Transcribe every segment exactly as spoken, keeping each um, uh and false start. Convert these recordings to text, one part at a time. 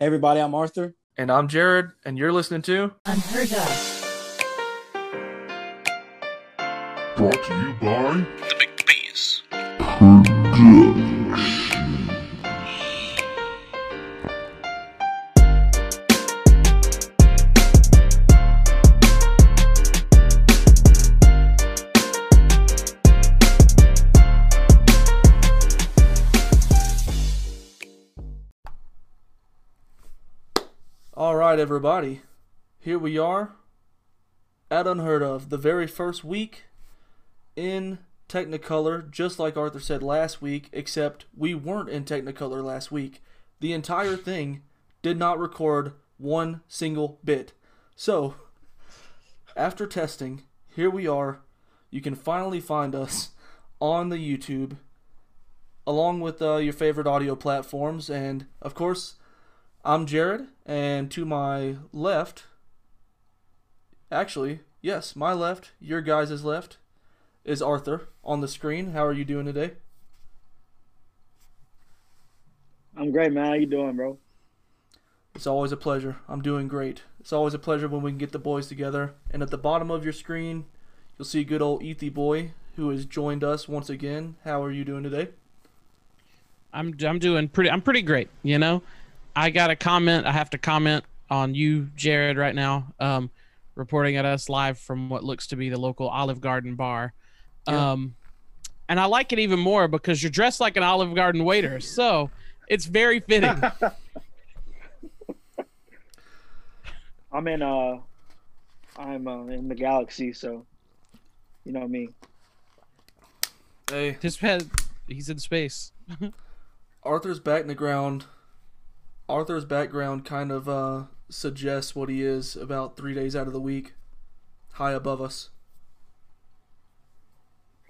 Everybody, I'm Arthur. And I'm Jared, and you're listening to Unheard of. Brought to you by The Big Bass Productions. All right, everybody. Here we are at Unheard of, the very first week in Technicolor, just like Arthur said last week, except we weren't in Technicolor last week. The entire thing did not record one single bit. So, after testing, here we are. You can finally find us on the YouTube, along with uh, your favorite audio platforms. And, of course, I'm Jared, and to my left, actually, yes, my left, your guys' left, is Arthur on the screen. How are you doing today? I'm great, man. How you doing, bro? It's always a pleasure. I'm doing great. It's always a pleasure when we can get the boys together. And at the bottom of your screen, you'll see good old Ethy boy who has joined us once again. How are you doing today? I'm I'm doing pretty. I'm pretty great. You know, I got a comment. I have to comment on you, Jared, right now. Um, reporting at us live from what looks to be the local Olive Garden bar. Yeah. Um, and I like it even more because you're dressed like an Olive Garden waiter, so it's very fitting. I'm in uh, I'm uh, in the galaxy, so you know me. Hey, his pet, he's in space. Arthur's background, Arthur's background kind of uh, suggests what he is about three days out of the week, high above us.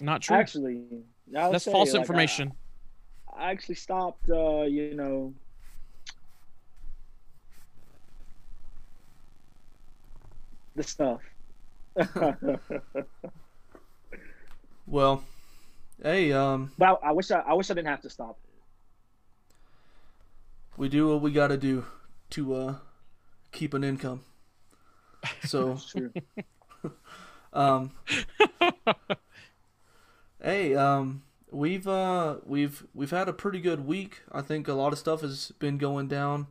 Not true. Actually, that's say, false like, information. I, I actually stopped, uh, you know. The stuff. Well, hey. Um, but I, I wish I, I wish I didn't have to stop. We do what we got to do to uh, keep an income. So. That's true. um. Hey, um, we've uh, we've we've had a pretty good week. I think a lot of stuff has been going down.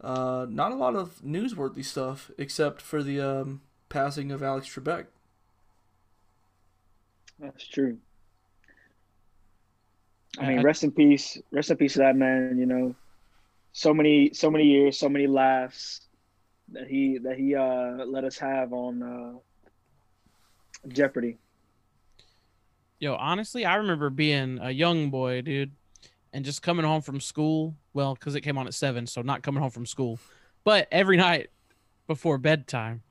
Uh, not a lot of newsworthy stuff, except for the um, passing of Alex Trebek. That's true. I mean, rest in peace. Rest in peace to that man. You know, so many, so many years, so many laughs that he that he uh, let us have on uh, Jeopardy. Yo, honestly, I remember being a young boy, dude, and just coming home from school. Well, because it came on at seven, so not coming home from school. But every night before bedtime,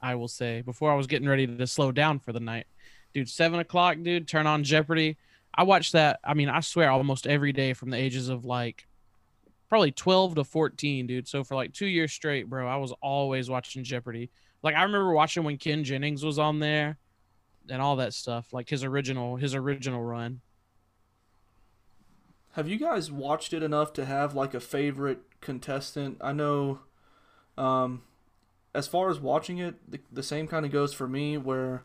I will say, before I was getting ready to slow down for the night, dude, seven o'clock, dude, turn on Jeopardy. I watched that, I mean, I swear, almost every day from the ages of, like, probably twelve to fourteen, dude. So for, like, two years straight, bro, I was always watching Jeopardy. Like, I remember watching when Ken Jennings was on there. And all that stuff, like his original, his original run. Have you guys watched it enough to have like a favorite contestant? I know, um, as far as watching it, the, the same kind of goes for me. Where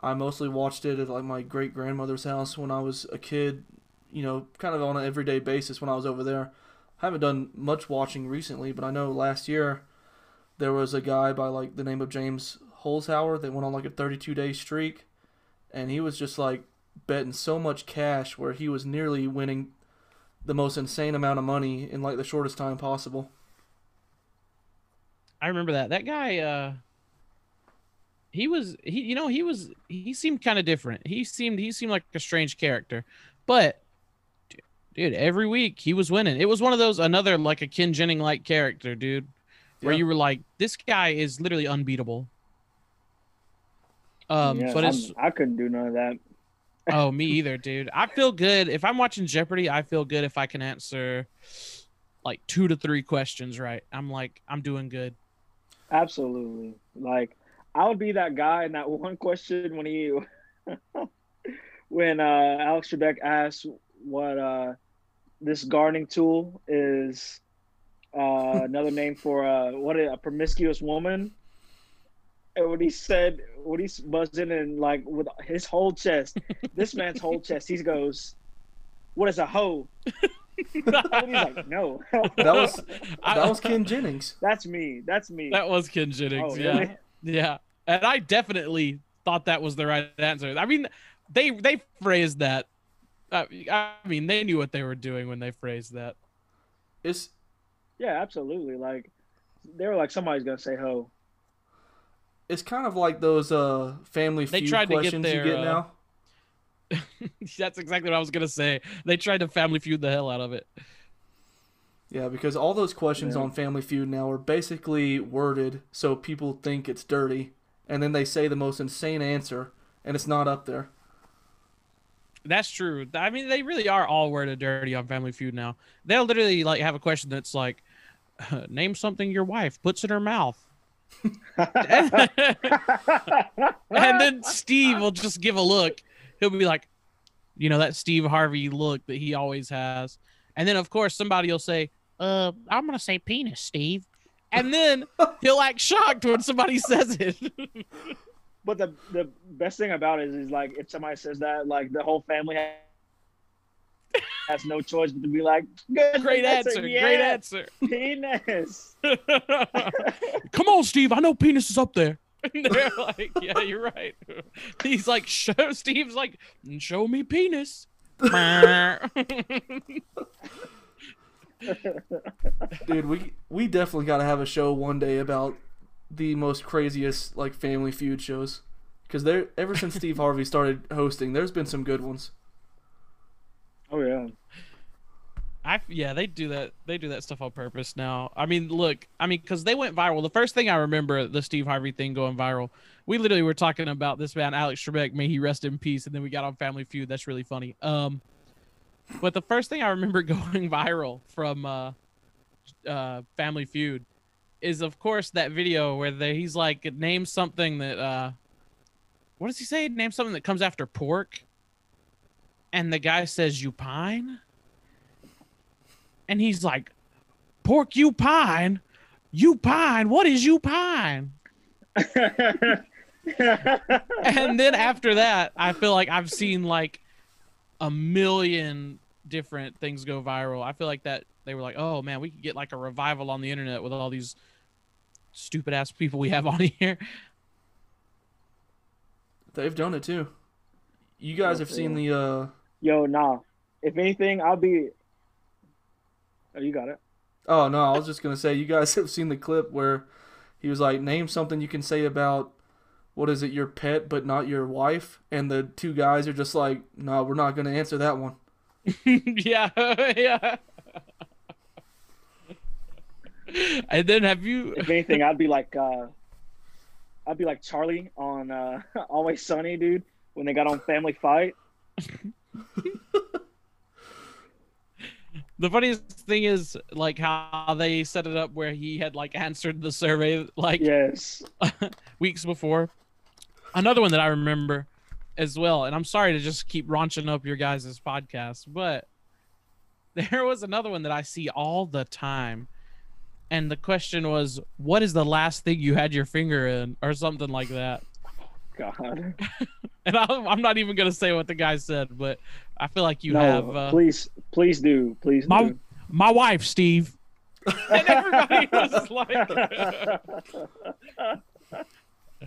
I mostly watched it at like my great grandmother's house when I was a kid. You know, kind of on an everyday basis when I was over there. I haven't done much watching recently, but I know last year there was a guy by like the name of James Holzhauer that went on like a thirty-two day streak. And he was just like betting so much cash where he was nearly winning the most insane amount of money in like the shortest time possible. I remember that. That guy, uh, he was, he, you know, he was, he seemed kind of different. He seemed, he seemed like a strange character, but dude, every week he was winning. It was one of those, another like a Ken Jennings like character, dude, where yeah. you were like, this guy is literally unbeatable. Um, yeah, but it's, I couldn't do none of that. Oh, me either, dude. I feel good. If I'm watching Jeopardy, I feel good if I can answer like two to three questions right. I'm like, I'm doing good. Absolutely. Like, I would be that guy in that one question when he, when uh, Alex Trebek asked what uh, this gardening tool is Uh, another name for uh, what a, a promiscuous woman. And when he said, when he buzzed in and like with his whole chest, this man's whole chest, he goes, "What is a hoe?" And he's like, "No." that was that was Ken Jennings. That's me. That's me. That was Ken Jennings. Oh, yeah, really? Yeah. And I definitely thought that was the right answer. I mean, they they phrased that. I mean, they knew what they were doing when they phrased that. It's yeah, absolutely. Like they were like, somebody's gonna say "ho." It's kind of like those uh, Family Feud questions you get now. Uh, that's exactly what I was going to say. They tried to Family Feud the hell out of it. Yeah, because all those questions yeah. on Family Feud now are basically worded so people think it's dirty, and then they say the most insane answer, and it's not up there. That's true. I mean, they really are all worded dirty on Family Feud now. They'll literally like have a question that's like, name something your wife puts in her mouth. And then Steve will just give a look. He'll be like, you know, that Steve Harvey look that he always has. And then, of course, somebody will say, uh, I'm going to say penis, Steve. And then he'll act shocked when somebody says it. But the the best thing about it is, is, like, if somebody says that, like, the whole family has no choice but to be like, good, great answer, yes, great answer. Penis. Come on, Steve, I know penis is up there. And they're like, yeah, you're right. He's like, show, Steve's like, show me penis. Dude, we we definitely gotta have a show one day about the most craziest like Family Feud shows, because there ever since Steve Harvey started hosting, there's been some good ones. Oh yeah, I yeah they do that they do that stuff on purpose now. I mean, look, I mean, because they went viral. The first thing I remember the Steve Harvey thing going viral, we literally were talking about this man Alex Trebek, may he rest in peace, and then we got on Family Feud. That's really funny. Um, but the first thing I remember going viral from uh, uh Family Feud is of course that video where they, he's like, name something that uh, what does he say? Name something that comes after pork. And the guy says, you pine? And he's like, pork, you pine? You pine? What is you pine? And then after that, I feel like I've seen like a million different things go viral. I feel like that they were like, oh man, we could get like a revival on the internet with all these stupid ass people we have on here. They've done it too. You guys have seen the... Uh... Yo, nah. If anything, I'll be... Oh, you got it. Oh, no, I was just going to say, you guys have seen the clip where he was like, name something you can say about, what is it, your pet, but not your wife? And the two guys are just like, no, nah, we're not going to answer that one. Yeah, yeah. And then have you... If anything, I'd be like, uh, I'd be like Charlie on uh, Always Sunny, dude. When they got on Family Fight. The funniest thing is like how they set it up where he had like answered the survey like yes. weeks before. Another one that I remember as well, and I'm sorry to just keep raunching up your guys' podcast, but there was another one that I see all the time. And the question was, what is the last thing you had your finger in? Or something like that. God. And I'm not even gonna say what the guy said, but I feel like you no, have. Uh, please, please do, please my, do. My wife, Steve. And everybody was like,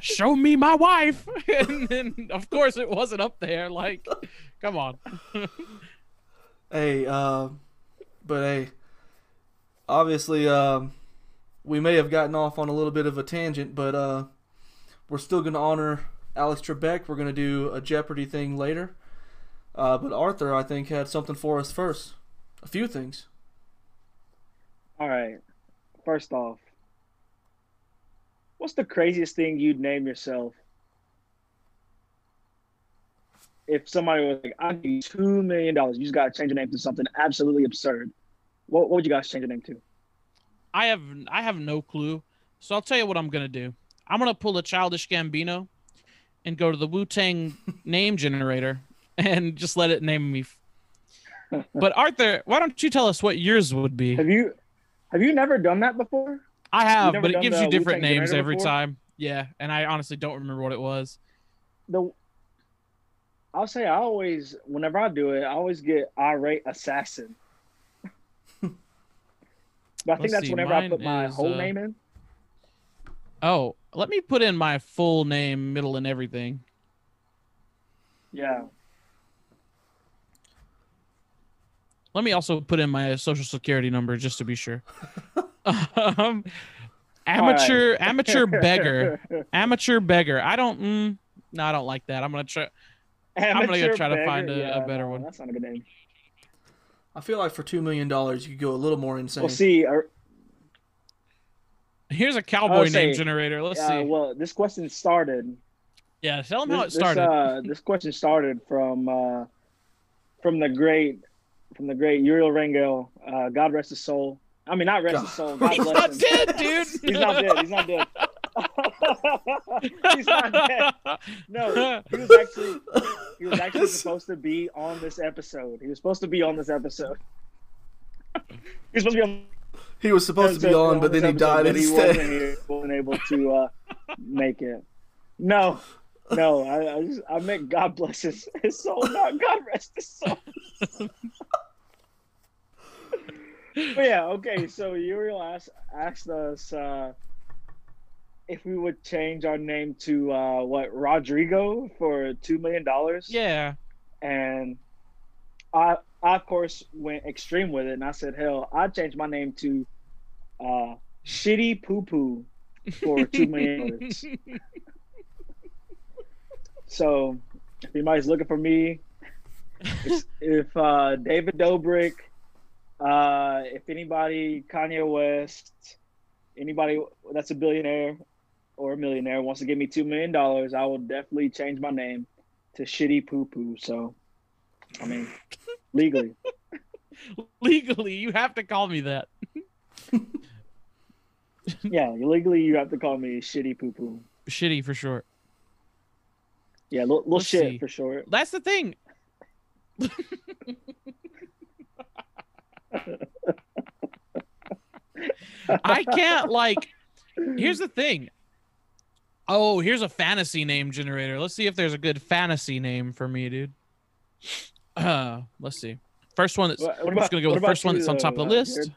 "Show me my wife," and then of course it wasn't up there. Like, come on. Hey, uh, but hey, obviously, um, we may have gotten off on a little bit of a tangent, but uh, we're still gonna honor Alex Trebek. We're going to do a Jeopardy thing later. Uh, but Arthur, I think, had something for us first. A few things. All right. First off, what's the craziest thing you'd name yourself? If somebody was like, I need two million dollars, you just got to change your name to something absolutely absurd. What, what would you guys change your name to? I have, I have no clue. So I'll tell you what I'm going to do. I'm going to pull a Childish Gambino and go to the Wu-Tang name generator and just let it name me. But Arthur, why don't you tell us what yours would be? Have you Have you never done that before? I have, but it gives you different Wu-Tang names every before? time. Yeah, and I honestly don't remember what it was. The I'll say I always, whenever I do it, I always get irate assassin. But I Let's think that's see, whenever I put my is, whole uh, name in. Oh, let me put in my full name, middle, and everything. Yeah. Let me also put in my social security number just to be sure. um, amateur, right. amateur beggar, amateur beggar. I don't. Mm, no, I don't like that. I'm gonna try. Amateur I'm gonna go try beggar? to find a, yeah, a better no, one. That's not a good name. I feel like for two million dollars, you could go a little more insane. Well, see. Our... Here's a cowboy say, name generator. Let's uh, see. Well, this question started. Yeah, tell them this, how it started. This, uh, this question started from uh, from the great. From the great Uriel Rangel, uh, God rest his soul. I mean, not rest God. his soul. God He's bless not him. dead, dude. He's not dead. He's not dead. He's not dead. No, he was actually he was actually supposed to be on this episode. He was supposed to be on this episode. He was supposed to be on. He was supposed to be on, but then he died instead. He wasn't able to uh, make it. No. No, I I, just, I meant God bless his, his soul, not God rest his soul. But yeah, okay, so Uriel asked, asked us uh, if we would change our name to, uh, what, Rodrigo for two million dollars. Yeah. And I, I, of course, went extreme with it, and I said, hell, I'd change my name to uh, Shitty Poo Poo for two million dollars. So, if anybody's looking for me, if uh, David Dobrik, uh, if anybody, Kanye West, anybody that's a billionaire or a millionaire wants to give me two million dollars, I will definitely change my name to Shitty Poo Poo. So, I mean, legally. Legally, you have to call me that. Yeah, legally, you have to call me Shitty Poo Poo. Shitty for short. Yeah, little, little shit see. for sure. That's the thing. I can't like. Here's the thing. Oh, here's a fantasy name generator. Let's see if there's a good fantasy name for me, dude. Uh, let's see. First one that's. What, what I'm about, just gonna go with the first you, one that's on top uh, of the list. Jared?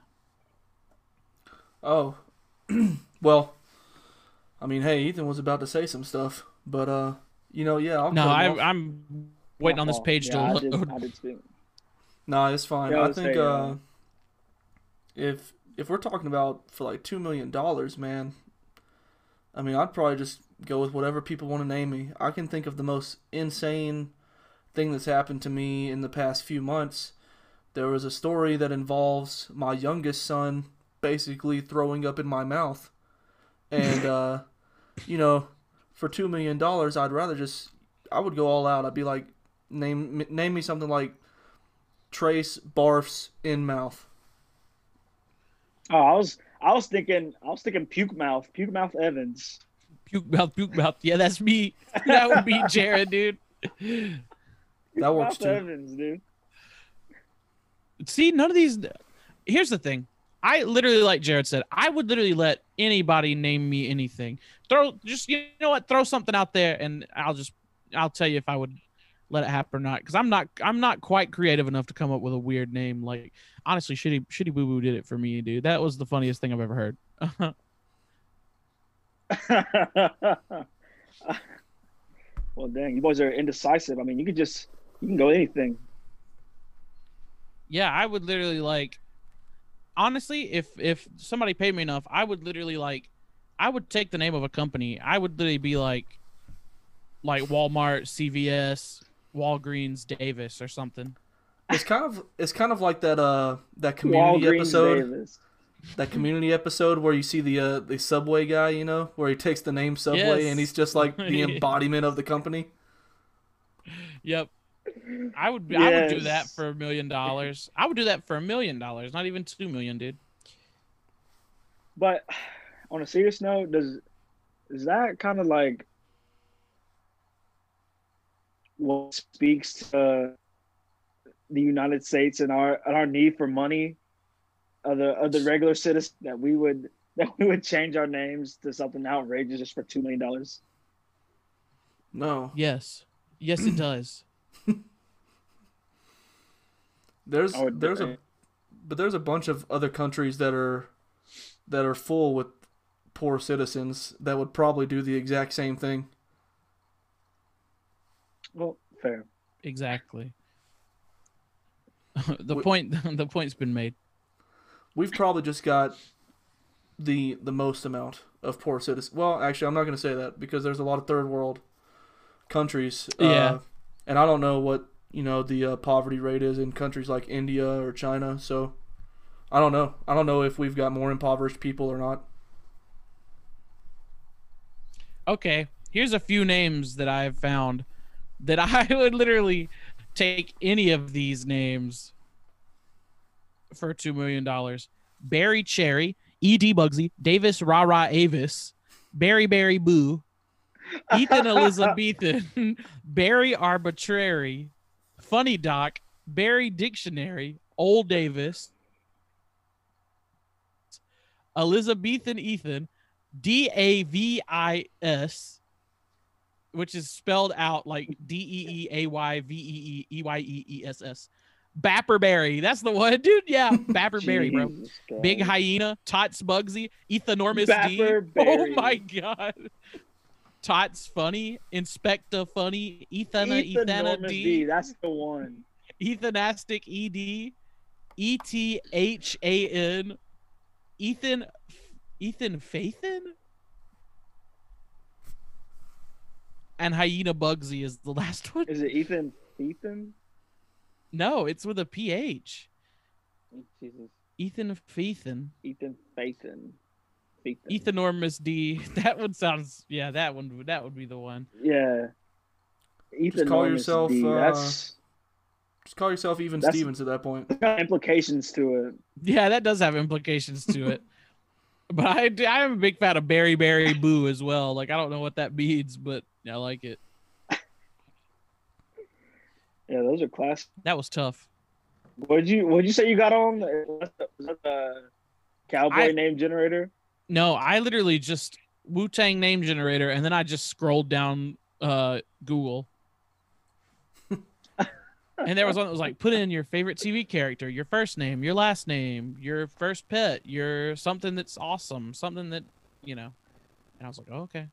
Oh, well. I mean, hey, Ethan was about to say some stuff, but uh. You know, yeah. I'll no, I, I'm waiting on this page yeah, to load. I did, I did too. No, it's fine. Yeah, I, I think saying, uh, yeah. if if we're talking about for like two million dollars, man, I mean, I'd probably just go with whatever people want to name me. I can think of the most insane thing that's happened to me in the past few months. There was a story that involves my youngest son basically throwing up in my mouth, and uh, you know. For two million dollars, I'd rather just I would go all out. I'd be like, name name me something like Trace Barfs in Mouth. Oh, I was I was thinking I was thinking Puke Mouth, Puke Mouth Evans, Puke Mouth, Puke Mouth. Yeah, that's me. That would be Jared, dude. Puke that works mouth too. Evans, dude. See, none of these. Here's the thing. I literally, like Jared said, I would literally let anybody name me anything. Throw just you know what, throw something out there, and I'll just I'll tell you if I would let it happen or not. Because I'm not I'm not quite creative enough to come up with a weird name. Like honestly, Shitty Shitty Boo Boo did it for me, dude. That was the funniest thing I've ever heard. Well, dang, you boys are indecisive. I mean, you could just you can go anything. Yeah, I would literally like. Honestly, if if somebody paid me enough, I would literally like, I would take the name of a company. I would literally be like, like Walmart, C V S, Walgreens, Davis, or something. It's kind of it's kind of like that uh that community Walgreens episode, Davis. that community episode where you see the uh the Subway guy, you know, where he takes the name Subway yes. and he's just like the embodiment of the company. Yep. I would yes. I would do that for a million dollars. I would do that for a million dollars, not even two million, dude. But on a serious note, does is that kind of like what speaks to the United States and our and our need for money of the of the regular citizens that we would that we would change our names to something outrageous just for two million dollars? No. Yes. Yes, it does. There's there's a but there's a bunch of other countries that are that are full with poor citizens that would probably do the exact same thing. Well, fair. Exactly. the we, point the point's been made. We've probably just got the the most amount of poor citizens. Well, actually, I'm not going to say that because there's a lot of third world countries. Yeah. Uh, and I don't know what, you know, the uh, poverty rate is in countries like India or China. So I don't know. I don't know if we've got more impoverished people or not. Okay. Here's a few names that I've found that I would literally take any of these names for two million dollars. Barry Cherry, E D Bugsy, Davis Rara Avis, Barry Barry Boo, Ethan Elizabethan, Barry Arbitrary, Funny Doc, Barry Dictionary, Old Davis, Elizabethan Ethan, D A V I S, which is spelled out like D E E A Y V E E E Y E E S S. Bapperberry. That's the one, dude. Yeah, Bapperberry, bro. God. Big Hyena, Tots Bugsy, Ethanormous D. Oh, my God. Tots Funny, Inspector Funny, Ethana, Ethana D. D. That's the one. Ethanastic E D, E T H A N, Ethan, Ethan Fathan? And Hyena Bugsy is the last one. Is it Ethan Ethan? No, it's with a P H. Oh, Jesus. Ethan Fathan. Ethan Fathan. Ethanormous D. That one sounds. Yeah, that one. That would be the one. Yeah. Ethan. Just call yourself. D, uh, that's, just call yourself Even Stevens at that point. That's got implications to it. Yeah, that does have implications to it. But I, I am a big fan of Barry Barry Boo as well. Like, I don't know what that means, but I like it. Yeah, those are classic. That was tough. What'd you What'd you say you got on? Was that the Cowboy I, name generator? No, I literally just Wu-Tang name generator, and then I just scrolled down uh, Google. And there was one that was like, put in your favorite T V character, your first name, your last name, your first pet, your something that's awesome, something that, you know. And I was like, oh, okay.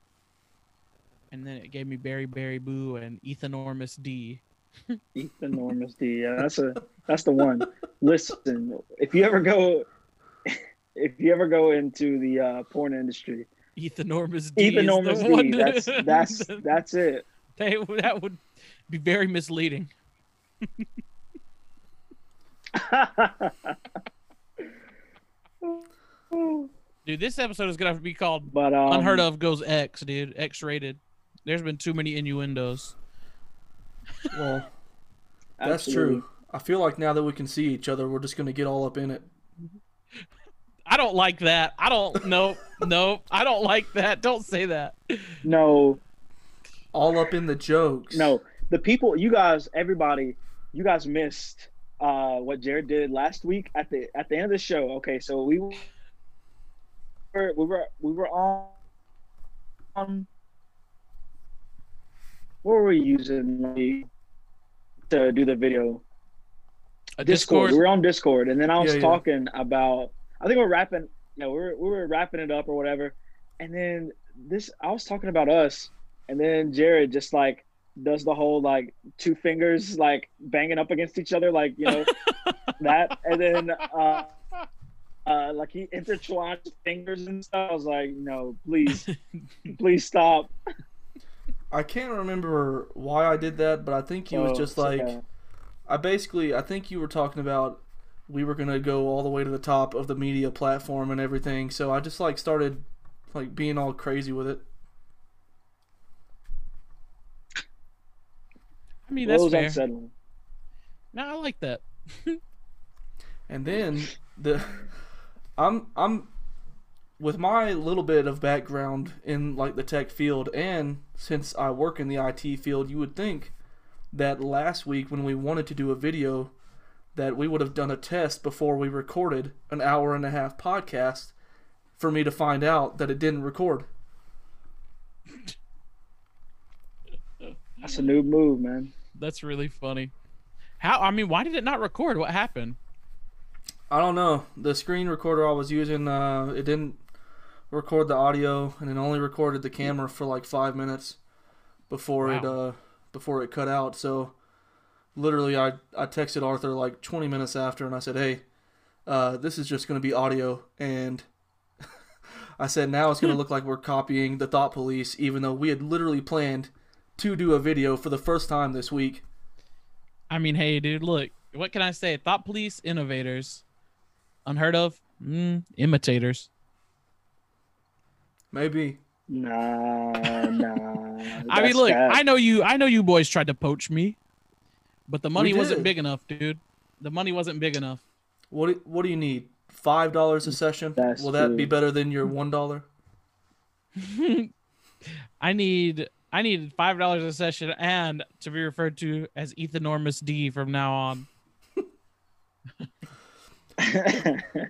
And then it gave me Barry Barry Boo and Ethanormous D. Ethanormous D. Yeah, that's a that's the one. Listen, if you ever go, if you ever go into the uh, porn industry, Ethanormous D. Ethanormous D. One. That's that's that's it. They, that would be very misleading. Dude, this episode is gonna have to be called but, um, Unheard Of Goes X, dude. X-rated. There's been too many innuendos. Well, that's absolutely true. I feel like now that we can see each other, we're just gonna get all up in it. I don't like that. I don't no no I don't like that. Don't say that. No. All up in the jokes. No. The people, you guys, everybody, you guys missed uh, what Jared did last week at the at the end of the show. Okay, so we were we were we were on um, what were we using to do the video? A Discord. Discord. We were on Discord, and then I was yeah, yeah. talking about. I think we we're wrapping. You no, know, we were we were wrapping it up or whatever, and then this. I was talking about us, and then Jared just like does the whole like two fingers like banging up against each other, like, you know, that, and then uh uh like he intertwined fingers and stuff. I was like, no, please please stop. I can't remember why I did that, but I think he oh, was just like okay. I basically I think you were talking about we were gonna go all the way to the top of the media platform and everything, so I just like started like being all crazy with it. I mean, that's fair. Unsettling. No, I like that. And then the I'm I'm with my little bit of background in like the tech field, and since I work in the I T field, you would think that last week when we wanted to do a video that we would have done a test before we recorded an hour and a half podcast for me to find out that it didn't record. That's a new move, man. That's really funny. How? I mean, why did it not record? What happened? I don't know. The screen recorder I was using, uh, it didn't record the audio, and it only recorded the camera for like five minutes before wow. it uh, before it cut out. So literally, I, I texted Arthur like twenty minutes after, and I said, hey, uh, this is just going to be audio. And I said, now it's going to look like we're copying the Thought Police, even though we had literally planned to do a video for the first time this week. I mean, hey, dude, look, what can I say? Thought Police, innovators. Unheard of, mm, imitators. Maybe. Nah, nah. I mean, look, bad. I know you. I know you boys tried to poach me, but the money wasn't big enough, dude. The money wasn't big enough. What do, What do you need? Five dollars a session? That's Will that true. be better than your one dollar? I need. I need five dollars a session and to be referred to as Ethanormous D from now on.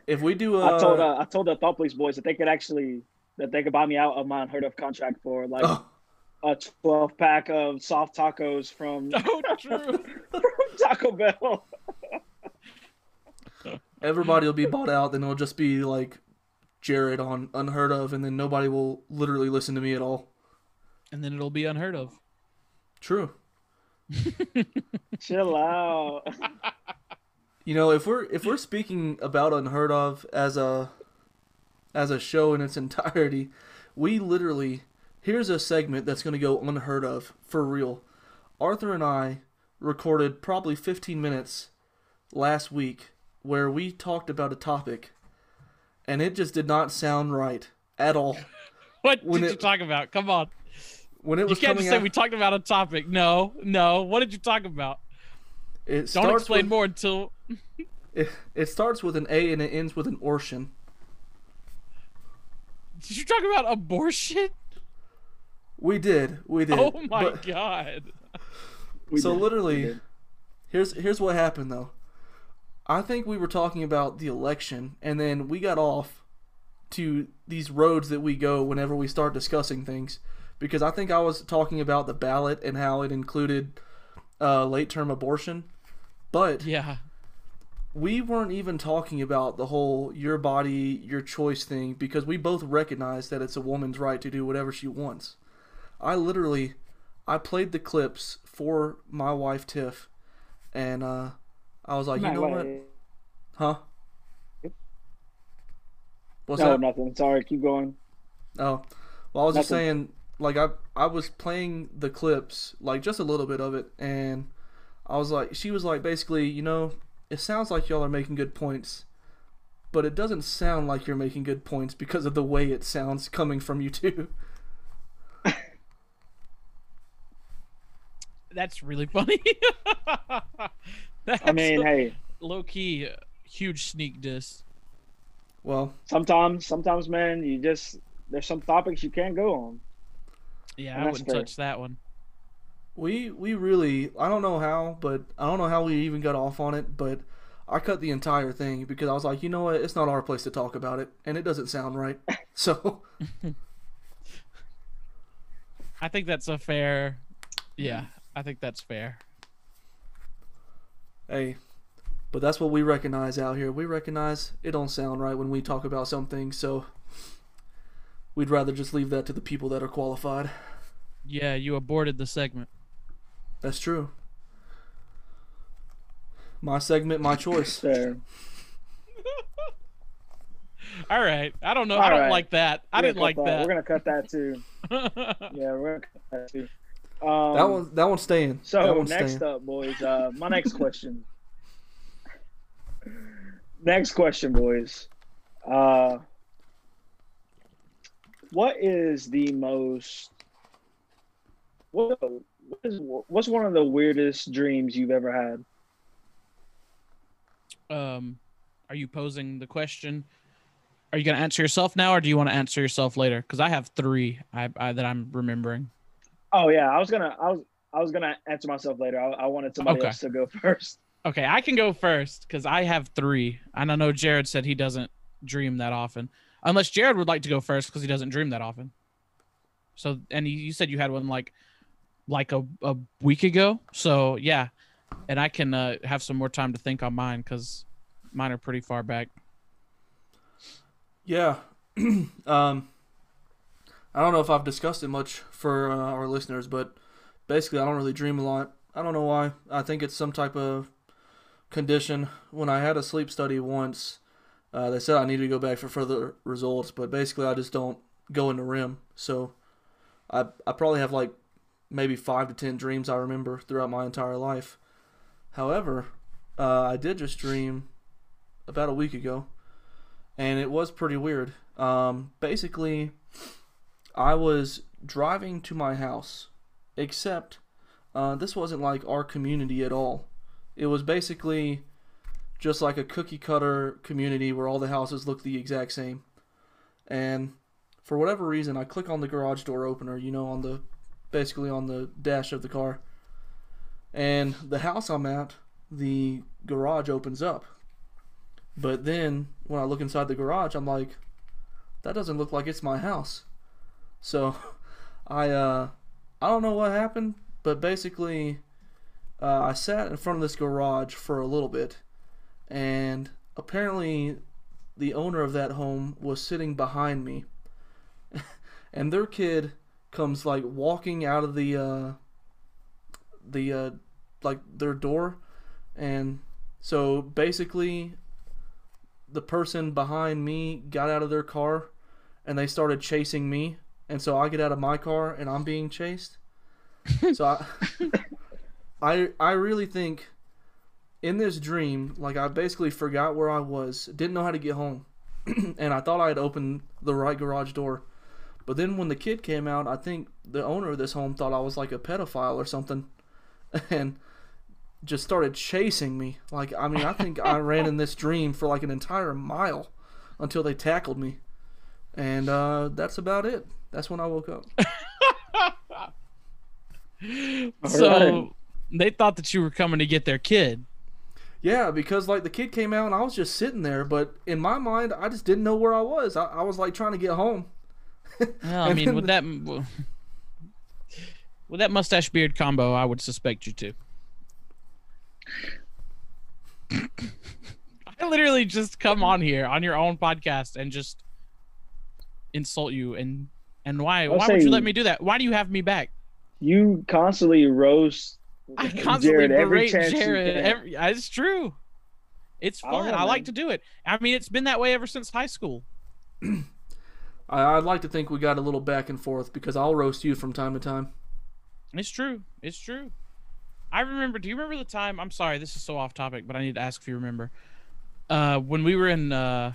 If we do, uh... I told uh, I told the Thought Police boys that they could actually that they could buy me out of my Unheard of contract for like oh. a twelve pack of soft tacos from, oh, true. from Taco Bell. Everybody will be bought out, then it'll just be like Jared on Unheard of, and then nobody will literally listen to me at all. And then it'll be Unheard of. True. Chill out. You know, if we're if we're speaking about Unheard of as a as a show in its entirety, we literally here's a segment that's going to go unheard of for real. Arthur and I recorded probably fifteen minutes last week where we talked about a topic, and it just did not sound right at all. What when did it, you talk about? Come on. When it was you can't just say out, we talked about a topic. No, no. What did you talk about? It Don't explain with, more until... it, it starts with an A and it ends with an ortion. Did you talk about abortion? We did. We did. Oh my but, God. We so did. literally, here's here's what happened though. I think we were talking about the election, and then we got off to these roads that we go whenever we start discussing things. Because I think I was talking about the ballot and how it included uh, late-term abortion. But yeah, we weren't even talking about the whole your body, your choice thing, because we both recognize that it's a woman's right to do whatever she wants. I literally, I played the clips for my wife, Tiff, and uh, I was like, my you know wife. what? Huh? What's no, that? nothing. Sorry, keep going. Oh. Well, I was nothing. just saying... Like, I I was playing the clips, like, just a little bit of it, and I was like, she was like, basically, you know, it sounds like y'all are making good points, but it doesn't sound like you're making good points because of the way it sounds coming from you two. That's really funny. That's I mean, hey. Low-key, huge sneak diss. Well. Sometimes, sometimes, man, you just, there's some topics you can't go on. Yeah, I wouldn't fair. touch that one. We we really, I don't know how, but I don't know how we even got off on it, but I cut the entire thing because I was like, you know what, it's not our place to talk about it, and it doesn't sound right. So. I think that's a fair, yeah, I think that's fair. Hey, but that's what we recognize out here. We recognize it don't sound right when we talk about something, so. We'd rather just leave that to the people that are qualified. Yeah, you aborted the segment. That's true. My segment, my choice. Fair. All right. I don't know. All I don't right. like that. We're I didn't like that. that. We're gonna cut that too. Yeah, we're gonna cut that too. Um, that one, that one's staying. So one's next staying. up, boys. Uh, my next question. Next question, boys. Uh. What is the most? What, what is? What's one of the weirdest dreams you've ever had? Um, are you posing the question? Are you gonna answer yourself now, or do you want to answer yourself later? Because I have three I, I, that I'm remembering. Oh yeah, I was gonna. I was. I was gonna answer myself later. I, I wanted somebody okay. else to go first. Okay, I can go first because I have three. And I know Jared said he doesn't dream that often. Unless Jared would like to go first because he doesn't dream that often. So, and you said you had one like like a, a week ago. So, yeah. And I can uh, have some more time to think on mine because mine are pretty far back. Yeah. um, I don't know if I've discussed it much for uh, our listeners, but basically I don't really dream a lot. I don't know why. I think it's some type of condition. When I had a sleep study once, uh, they said I needed to go back for further results, but basically I just don't go into R E M. So I I probably have like maybe five to ten dreams I remember throughout my entire life. However, uh, I did just dream about a week ago, and it was pretty weird. Um, basically, I was driving to my house, except uh, this wasn't like our community at all. It was basically just like a cookie-cutter community where all the houses look the exact same. And for whatever reason, I click on the garage door opener, you know, on the basically on the dash of the car. And the house I'm at, the garage opens up. But then when I look inside the garage, I'm like, that doesn't look like it's my house. So I uh, I don't know what happened, but basically Uh, I sat in front of this garage for a little bit, and apparently the owner of that home was sitting behind me, and their kid comes like walking out of the uh, the uh, like their door, and so basically the person behind me got out of their car, and they started chasing me, and so I get out of my car and I'm being chased, so I. I I really think in this dream, like I basically forgot where I was, didn't know how to get home, and I thought I had opened the right garage door. But then when the kid came out, I think the owner of this home thought I was like a pedophile or something, and just started chasing me. Like, I mean, I think I ran in this dream for like an entire mile until they tackled me. And uh, that's about it. That's when I woke up. So... They thought that you were coming to get their kid. Yeah, because like the kid came out and I was just sitting there, but in my mind, I just didn't know where I was. I, I was like trying to get home. Well, I mean, then... with that, with that mustache beard combo, I would suspect you too. I literally just come on here on your own podcast and just insult you and and why I'll why would you let me do that? Why do you have me back? You constantly roast. I constantly Jared, berate every Jared. Every, it's true. It's fun. I, I like to do it. I mean, it's been that way ever since high school. I, I'd like to think we got a little back and forth because I'll roast you from time to time. It's true. It's true. I remember. Do you remember the time? I'm sorry, this is so off topic, but I need to ask if you remember. Uh, when we were in uh,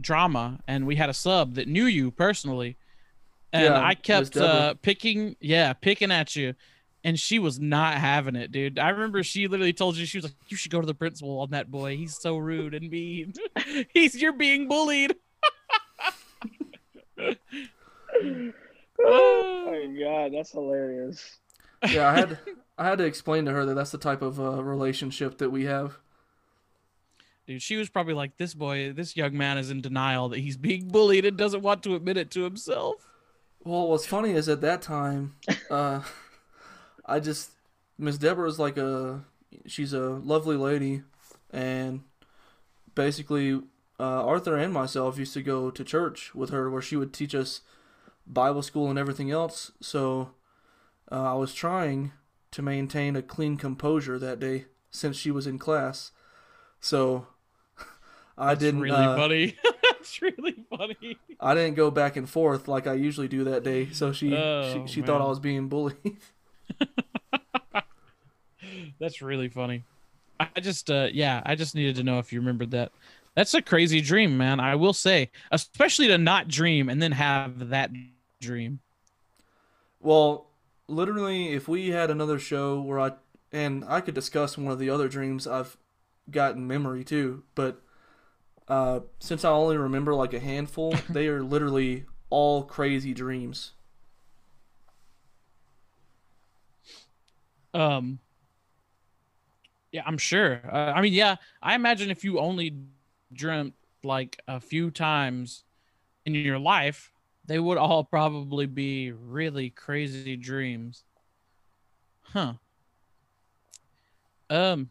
drama and we had a sub that knew you personally, and yeah, I kept uh, picking, yeah, picking at you. And she was not having it, dude. I remember she literally told you, she was like, you should go to the principal on that boy. He's so rude and mean. He's, you're being bullied. Oh my God, that's hilarious. Yeah, I had I had to explain to her that that's the type of uh, relationship that we have. Dude, she was probably like, this boy, this young man is in denial that he's being bullied and doesn't want to admit it to himself. Well, what's funny is at that time... Uh, I just, Miss Deborah's like a, she's a lovely lady, and basically uh, Arthur and myself used to go to church with her where she would teach us Bible school and everything else, so uh, I was trying to maintain a clean composure that day since she was in class, so I That's didn't. Really uh, funny. That's really funny. I didn't go back and forth like I usually do that day, so she, oh, she, she thought I was being bullied. That's really funny. I just uh yeah I just needed to know if you remembered that. That's a crazy dream, man. I will say, especially to not dream and then have that dream. Well, literally, if we had another show where I and I could discuss one of the other dreams I've got in memory too, but uh since I only remember like a handful, they are literally all crazy dreams. Um, Yeah, I'm sure. Uh, I mean, yeah, I imagine if you only dreamt like a few times in your life, they would all probably be really crazy dreams. Huh. Um,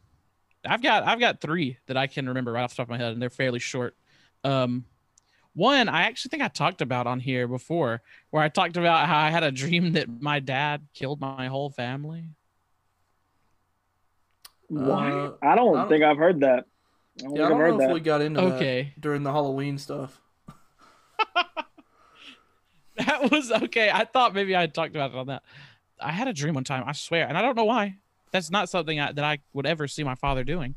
I've got I've got three that I can remember right off the top of my head, and they're fairly short. Um, one I actually think I talked about on here before, where I talked about how I had a dream that my dad killed my whole family. What? Uh, I, don't I don't think I've heard that. I don't, yeah, I don't know that. If we got into okay. that during the Halloween stuff. That was okay. I thought maybe I had talked about it on that. I had a dream one time, I swear, and I don't know why. That's not something I, that I would ever see my father doing.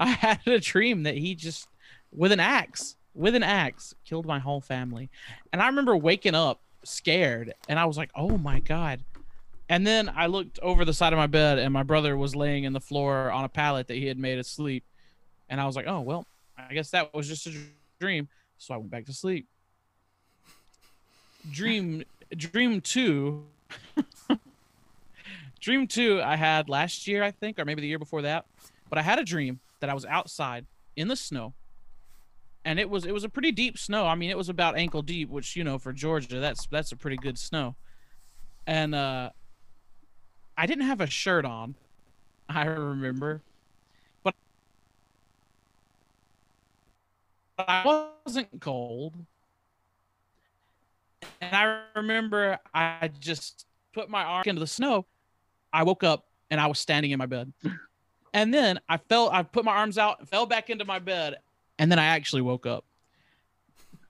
I had a dream that he just, with an axe, with an axe, killed my whole family. And I remember waking up scared, and I was like, oh my God. And then I looked over the side of my bed, and my brother was laying in the floor on a pallet that he had made asleep. And I was like, oh, well, I guess that was just a dream. So I went back to sleep. Dream, dream two... Dream two I had last year, I think, or maybe the year before that. But I had a dream that I was outside in the snow, and it was it was a pretty deep snow. I mean, it was about ankle deep, which, you know, for Georgia, that's that's a pretty good snow. And uh, I didn't have a shirt on, I remember, but I wasn't cold. And I remember I just put my arm into the snow. I woke up and I was standing in my bed, and then I fell. I put my arms out, and fell back into my bed, and then I actually woke up.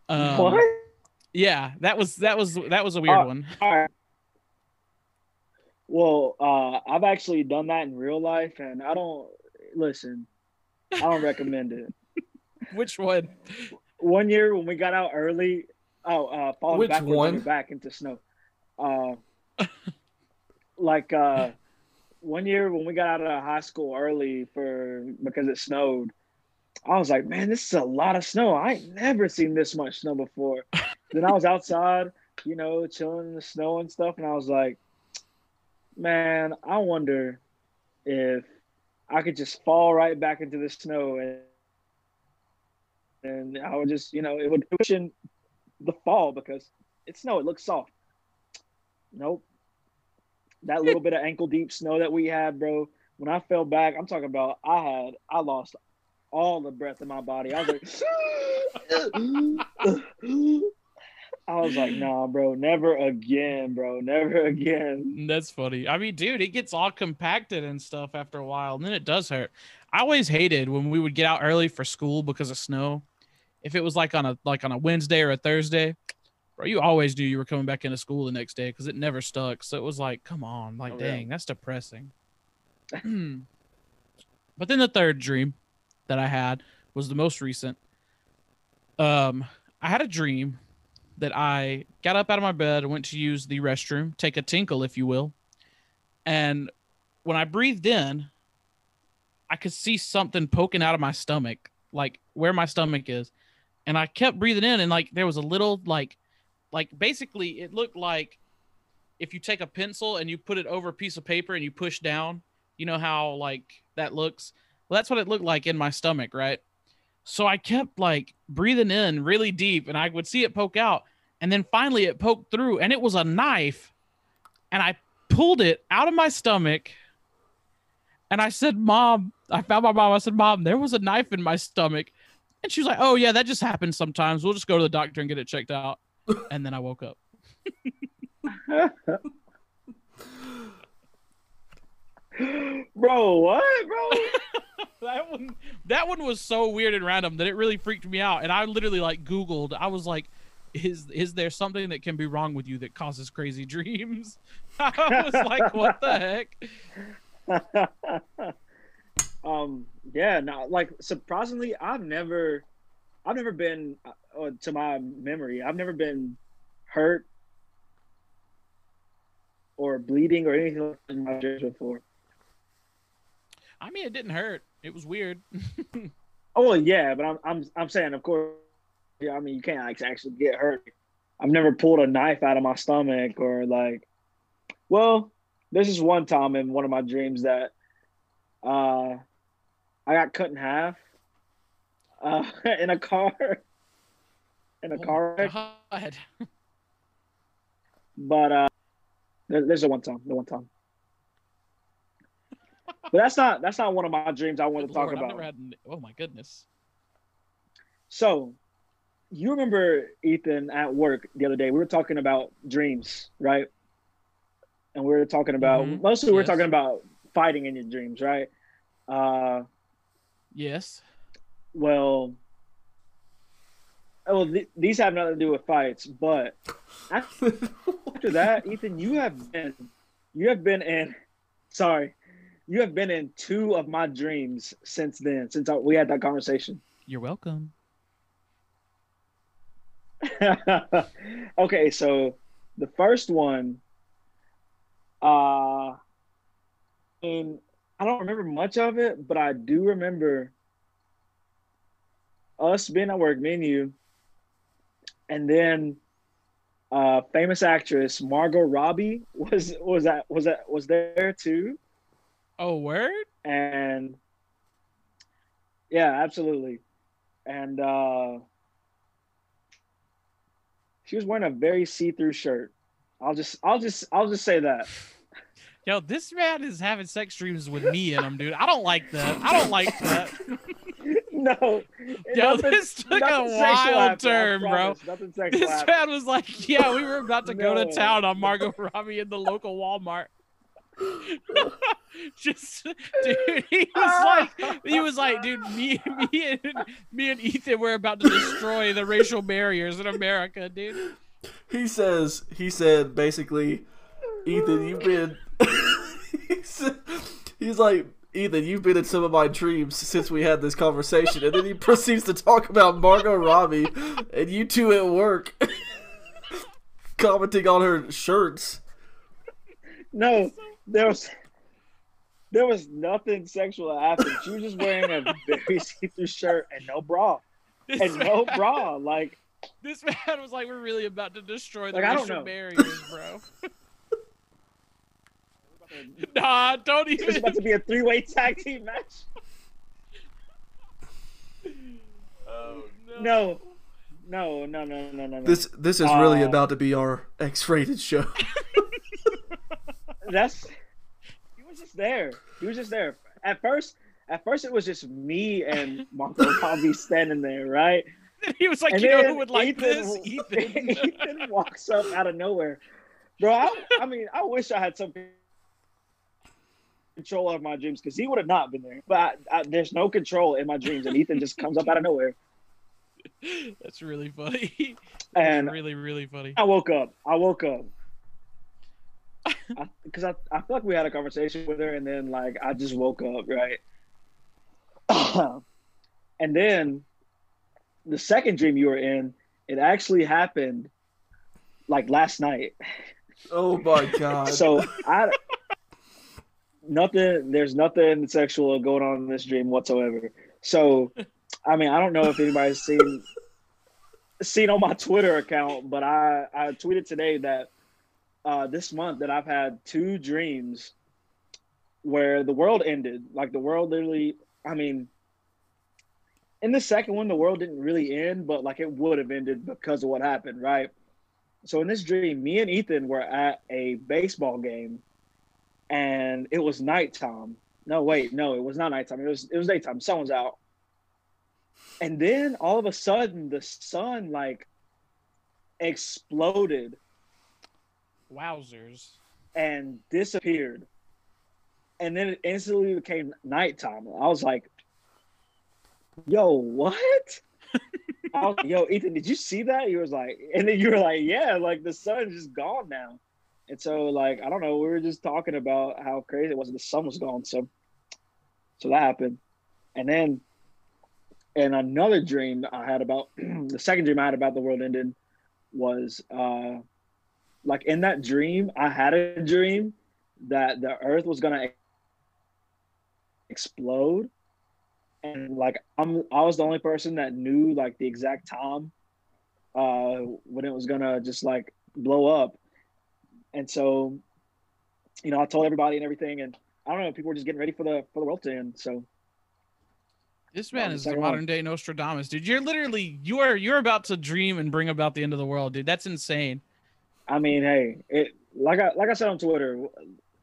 Um, what? Yeah, that was that was that was a weird uh, one. All right. Well, uh, I've actually done that in real life, and I don't listen. I don't recommend it. Which one? One year when we got out early, oh, uh, falling Which backwards one? back into snow. Uh, Like uh, one year when we got out of high school early for because it snowed, I was like, man, this is a lot of snow. I ain't never seen this much snow before. Then I was outside, you know, chilling in the snow and stuff. And I was like, man, I wonder if I could just fall right back into the snow. And, and I would just, you know, it would cushion the fall because it's snow. It looks soft. Nope. That little bit of ankle deep snow that we had, bro. When I fell back, I'm talking about I had I lost all the breath in my body. I was like, I was like, nah, bro, never again, bro, never again. That's funny. I mean, dude, it gets all compacted and stuff after a while, and then it does hurt. I always hated when we would get out early for school because of snow. If it was like on a like on a Wednesday or a Thursday. Bro, you always knew you were coming back into school the next day because it never stuck. So it was like, come on. Like, oh, dang, yeah. That's depressing. But then the third dream that I had was the most recent. Um, I had a dream that I got up out of my bed and went to use the restroom, take a tinkle, if you will. And when I breathed in, I could see something poking out of my stomach, like where my stomach is. And I kept breathing in, and like there was a little like, Like, basically, it looked like if you take a pencil and you put it over a piece of paper and you push down, you know how, like, that looks? Well, that's what it looked like in my stomach, right? So I kept, like, breathing in really deep, and I would see it poke out. And then finally it poked through, and it was a knife. And I pulled it out of my stomach. And I said, Mom, I found my mom. I said, Mom, there was a knife in my stomach. And she was like, oh, yeah, that just happens sometimes. We'll just go to the doctor and get it checked out. And then I woke up. Bro, what, bro? that one that one was so weird and random that it really freaked me out. And I literally like Googled. I was like, is is there something that can be wrong with you that causes crazy dreams? I was like, what the heck? um yeah, no, like surprisingly, I've never I've never been, uh, to my memory, I've never been hurt or bleeding or anything in my dreams before. I mean, it didn't hurt. It was weird. Oh yeah, but I'm I'm I'm saying, of course, yeah. I mean, you can't like, actually get hurt. I've never pulled a knife out of my stomach or like. Well, there's just one time in one of my dreams that Uh, I got cut in half uh, in a car. In a oh car wreck. God. But uh, there, there's the one time. The one time. But that's not that's not one of my dreams I want Good to Lord, talk about. I've never had, oh my goodness. So, you remember, Ethan, at work the other day, we were talking about dreams, right? And we were talking about, mm-hmm. mostly we were yes. talking about fighting in your dreams, right? Uh, yes. Well, well th- these have nothing to do with fights, but after, after that, Ethan, you have been, you have been in, sorry, you have been in two of my dreams since then, since I, we had that conversation. You're welcome. Okay, so the first one, uh, and I don't remember much of it, but I do remember us being at work, me and you, and then uh, famous actress Margot Robbie was was that was that was there too. Oh, word! And yeah, absolutely. And uh, she was wearing a very see-through shirt. I'll just, I'll just, I'll just say that. Yo, this man is having sex dreams with me in him, dude. I don't like that. I don't like that. No. Yo, nothing, this took a wild turn, bro. This happened. Man was like, "Yeah, we were about to no. go to town on Margot Robbie in the local Walmart." Just, dude, he was like, he was like, dude, me, me, and me and Ethan were about to destroy the racial barriers in America, dude. He says, he said, basically, Ethan, you've been. he said, he's like, Ethan, you've been in some of my dreams since we had this conversation, and then he proceeds to talk about Margot Robbie and you two at work, commenting on her shirts. No. There was, there was nothing sexual that happened. She was just wearing a very see-through shirt and no bra, this and man, no bra. Like this man was like, "We're really about to destroy the like, racial barriers, bro." Nah, don't even. It's about to be a three-way tag team match. Oh no! No, no, no, no, no, no. This this is uh, really about to be our X-rated show. That's he was just there. He was just there. At first, at first it was just me and Marco Robbie standing there, right? And he was like, and you know who would like Ethan, this? Ethan. Ethan walks up out of nowhere, bro. I, I mean, I wish I had some control of my dreams because he would have not been there. But I, I, there's no control in my dreams, and Ethan just comes up out of nowhere. That's really funny. That's and really, really funny. I woke up. I woke up. Because I, I, I feel like we had a conversation with her, and then like I just woke up, right? And then the second dream you were in, it actually happened like last night. Oh my god! So I nothing. There's nothing sexual going on in this dream whatsoever. So I mean, I don't know if anybody's seen seen on my Twitter account, but I I tweeted today that. Uh, this month that I've had two dreams where the world ended. Like the world literally, I mean, in the second one, the world didn't really end, but like it would have ended because of what happened, right? So in this dream, me and Ethan were at a baseball game and it was nighttime. No, wait, no, it was not nighttime. It was, it was daytime. Someone's out. And then all of a sudden the sun like exploded. Wowzers. And disappeared. And then it instantly became nighttime. I was like, yo, what? I was like, yo, Ethan, did you see that? He was like, and then you were like, yeah, like the sun's just gone now. And so like, I don't know, we were just talking about how crazy it was. The sun was gone. So, so that happened. And then in another dream I had about, the second dream I had about the world ended was, uh, like in that dream, I had a dream that the earth was gonna explode. And like, I'm, I was the only person that knew like the exact time uh, when it was gonna just like blow up. And so, you know, I told everybody and everything, and I don't know. People were just getting ready for the for the world to end. So this man is the modern day Nostradamus, dude. You're literally you are you're about to dream and bring about the end of the world, dude. That's insane. I mean, hey, it like I like I said on Twitter,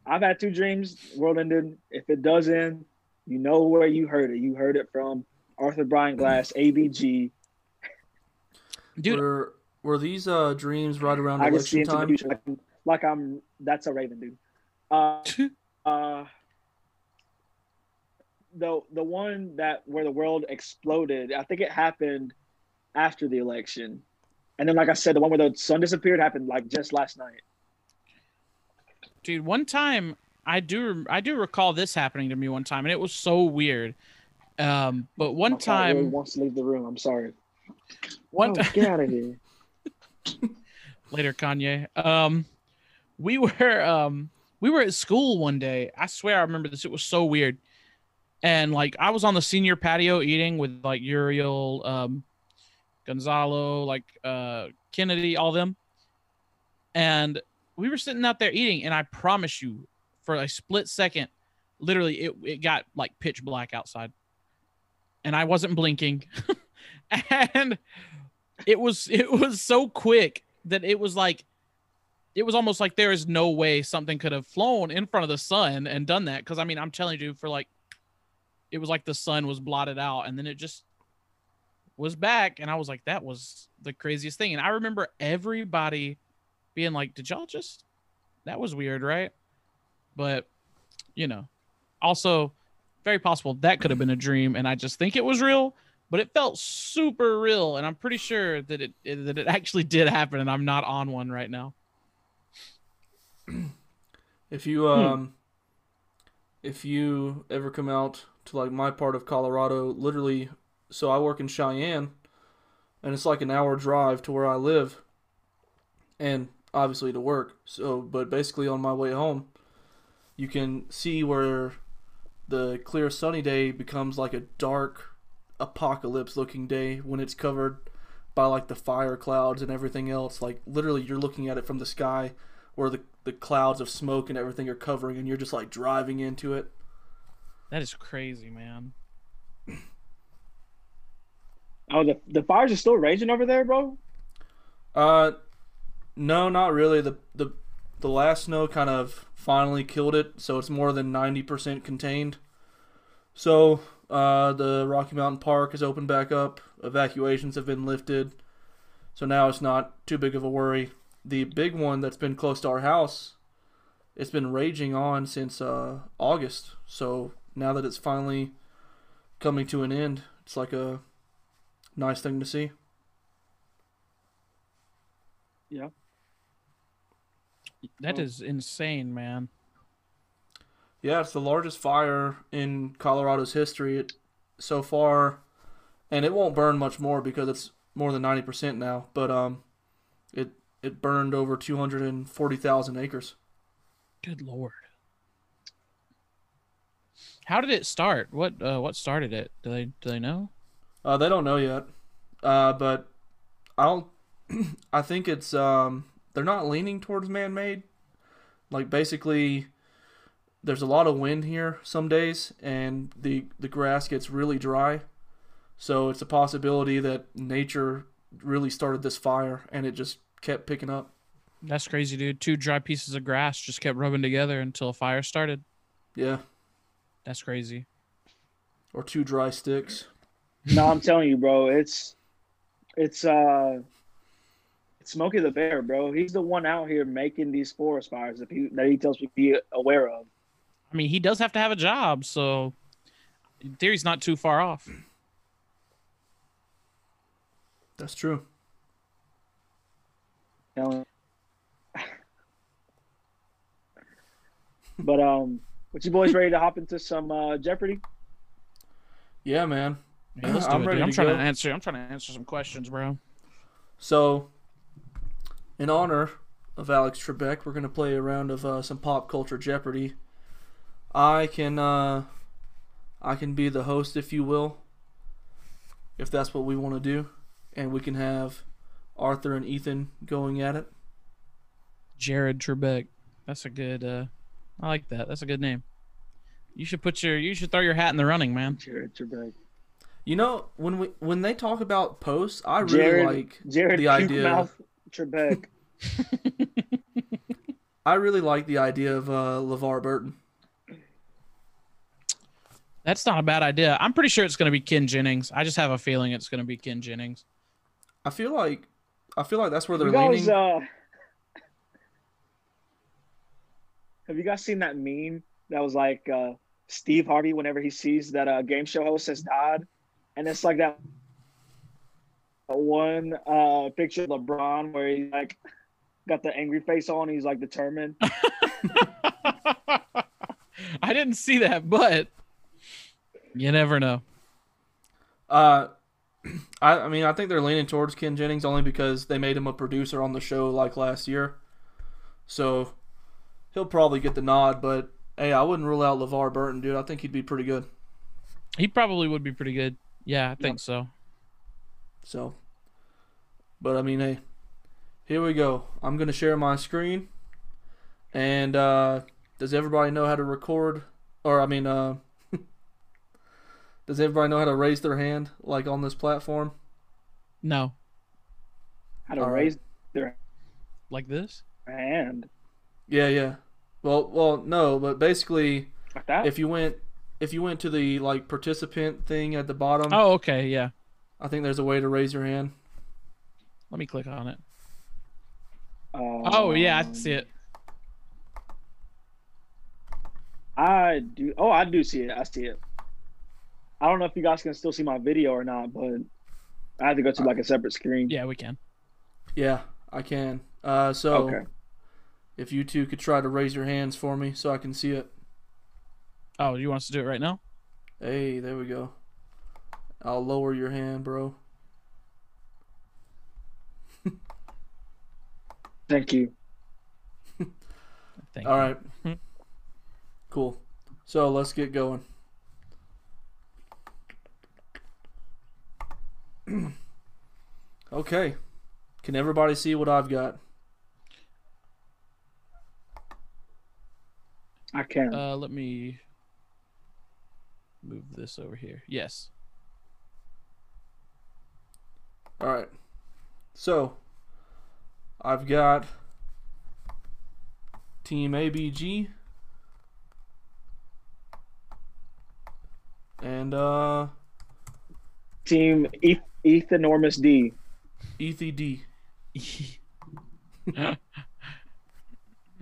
I've had two dreams. World ended. If it does end, you know where you heard it. You heard it from Arthur Bryan Glass, A B G. Dude, were, were these uh, dreams right around election I can see into time? The future, like, like I'm, that's a Raven, dude. Uh, uh, the the one that where the world exploded, I think it happened after the election, and then like I said, the one where the sun disappeared happened like just last night. Dude, one time I do I do recall this happening to me one time, and it was so weird. Um, but one My time really wants to leave the room. I'm sorry. One oh, time... Get out of here. Later, Kanye. Um, we were um we were at school one day. I swear I remember this. It was so weird. And like I was on the senior patio eating with like Uriel, um, Gonzalo, like uh Kennedy, all them. And we were sitting out there eating, and I promise you, for a split second, literally it it got like pitch black outside. And I wasn't blinking. And it was it was so quick that it was like it was almost like there is no way something could have flown in front of the sun and done that. Because I mean, I'm telling you, for like it was like the sun was blotted out, and then it just was back. And I was like, that was the craziest thing. And I remember everybody being like, did y'all just, that was weird, right? But, you know, also very possible that could have been a dream, and I just think it was real, but it felt super real, and I'm pretty sure that it, it that it actually did happen, and I'm not on one right now. If you um, hmm. if you ever come out to like my part of Colorado, literally, so I work in Cheyenne, and it's like an hour drive to where I live, and obviously to work. So, but basically on my way home, you can see where the clear sunny day becomes like a dark apocalypse looking day when it's covered by like the fire clouds and everything else. Like literally you're looking at it from the sky where the, the clouds of smoke and everything are covering, and you're just like driving into it. That is crazy, man. Oh, the, the fires are still raging over there, bro? Uh, no, not really. The, the, the last snow kind of finally killed it, so it's more than ninety percent contained. So, uh, the Rocky Mountain Park is opened back up. Evacuations have been lifted. So now it's not too big of a worry. The big one that's been close to our house, it's been raging on since uh, August. So now that it's finally coming to an end, it's like a nice thing to see. Yeah. That is insane, man. Yeah, it's the largest fire in Colorado's history it, so far, and it won't burn much more because it's more than ninety percent now, but um, it it burned over two hundred forty thousand acres. Good Lord. How did it start? What uh, what started it? Do they do they know? Uh, they don't know yet. Uh, but I don't I think it's um they're not leaning towards man-made. Like, basically, there's a lot of wind here some days, and the, the grass gets really dry. So it's a possibility that nature really started this fire, and it just kept picking up. That's crazy, dude. Two dry pieces of grass just kept rubbing together until a fire started. Yeah. That's crazy. Or two dry sticks. No, I'm telling you, bro. It's, it's, uh... Smokey the Bear, bro. He's the one out here making these forest fires that he, that he tells people to be aware of. I mean, he does have to have a job, so in theory, he's not too far off. That's true. But um, what you boys ready to hop into some uh, Jeopardy? Yeah, man. Hey, let's do I'm it, ready. I'm trying go. to answer. I'm trying to answer some questions, bro. So, in honor of Alex Trebek, we're going to play a round of uh, some pop culture Jeopardy. I can uh, I can be the host, if you will, if that's what we want to do. And we can have Arthur and Ethan going at it. Jared Trebek. That's a good, uh, I like that. That's a good name. You should put your, you should throw your hat in the running, man. Jared Trebek. You know, when we when they talk about posts, I really Jared, like Jared the idea. Mouth Trebek. I really like the idea of uh, LeVar Burton. That's not a bad idea. I'm pretty sure it's going to be Ken Jennings. I just have a feeling it's going to be Ken Jennings. I feel like, I feel like that's where they're you guys, leaning. Uh, have you guys seen that meme that was like uh, Steve Harvey whenever he sees that a uh, game show host has died, and it's like that one uh, picture of LeBron where he's like got the angry face on. He's like determined. I didn't see that, but you never know. Uh, I, I mean, I think they're leaning towards Ken Jennings only because they made him a producer on the show like last year. So he'll probably get the nod, but hey, I wouldn't rule out LeVar Burton, dude. I think he'd be pretty good. He probably would be pretty good. Yeah, I think yeah. so. So, but I mean, hey, here we go. I'm going to share my screen. And uh, does everybody know how to record? Or, I mean, uh, does everybody know how to raise their hand, like, on this platform? No. How to All raise right. their Like this? Hand. Yeah, yeah. Well, well, no, but basically, like that? if you went if you went to the, like, participant thing at the bottom. Oh, okay, yeah. I think there's a way to raise your hand. Let me click on it. Um, oh, yeah, I see it. I do. Oh, I do see it. I see it. I don't know if you guys can still see my video or not, but I have to go to like a separate screen. Yeah, we can. Yeah, I can. Uh, so okay. if you two could try to raise your hands for me so I can see it. Oh, you want us to do it right now? Hey, there we go. I'll lower your hand, bro. Thank you. Thank All you. right. Cool. So let's get going. Okay. Can everybody see what I've got? I can. Uh, let me move this over here. Yes. All right. So I've got Team A B G and uh, Team e Ethanormous D. Ethy D. mm.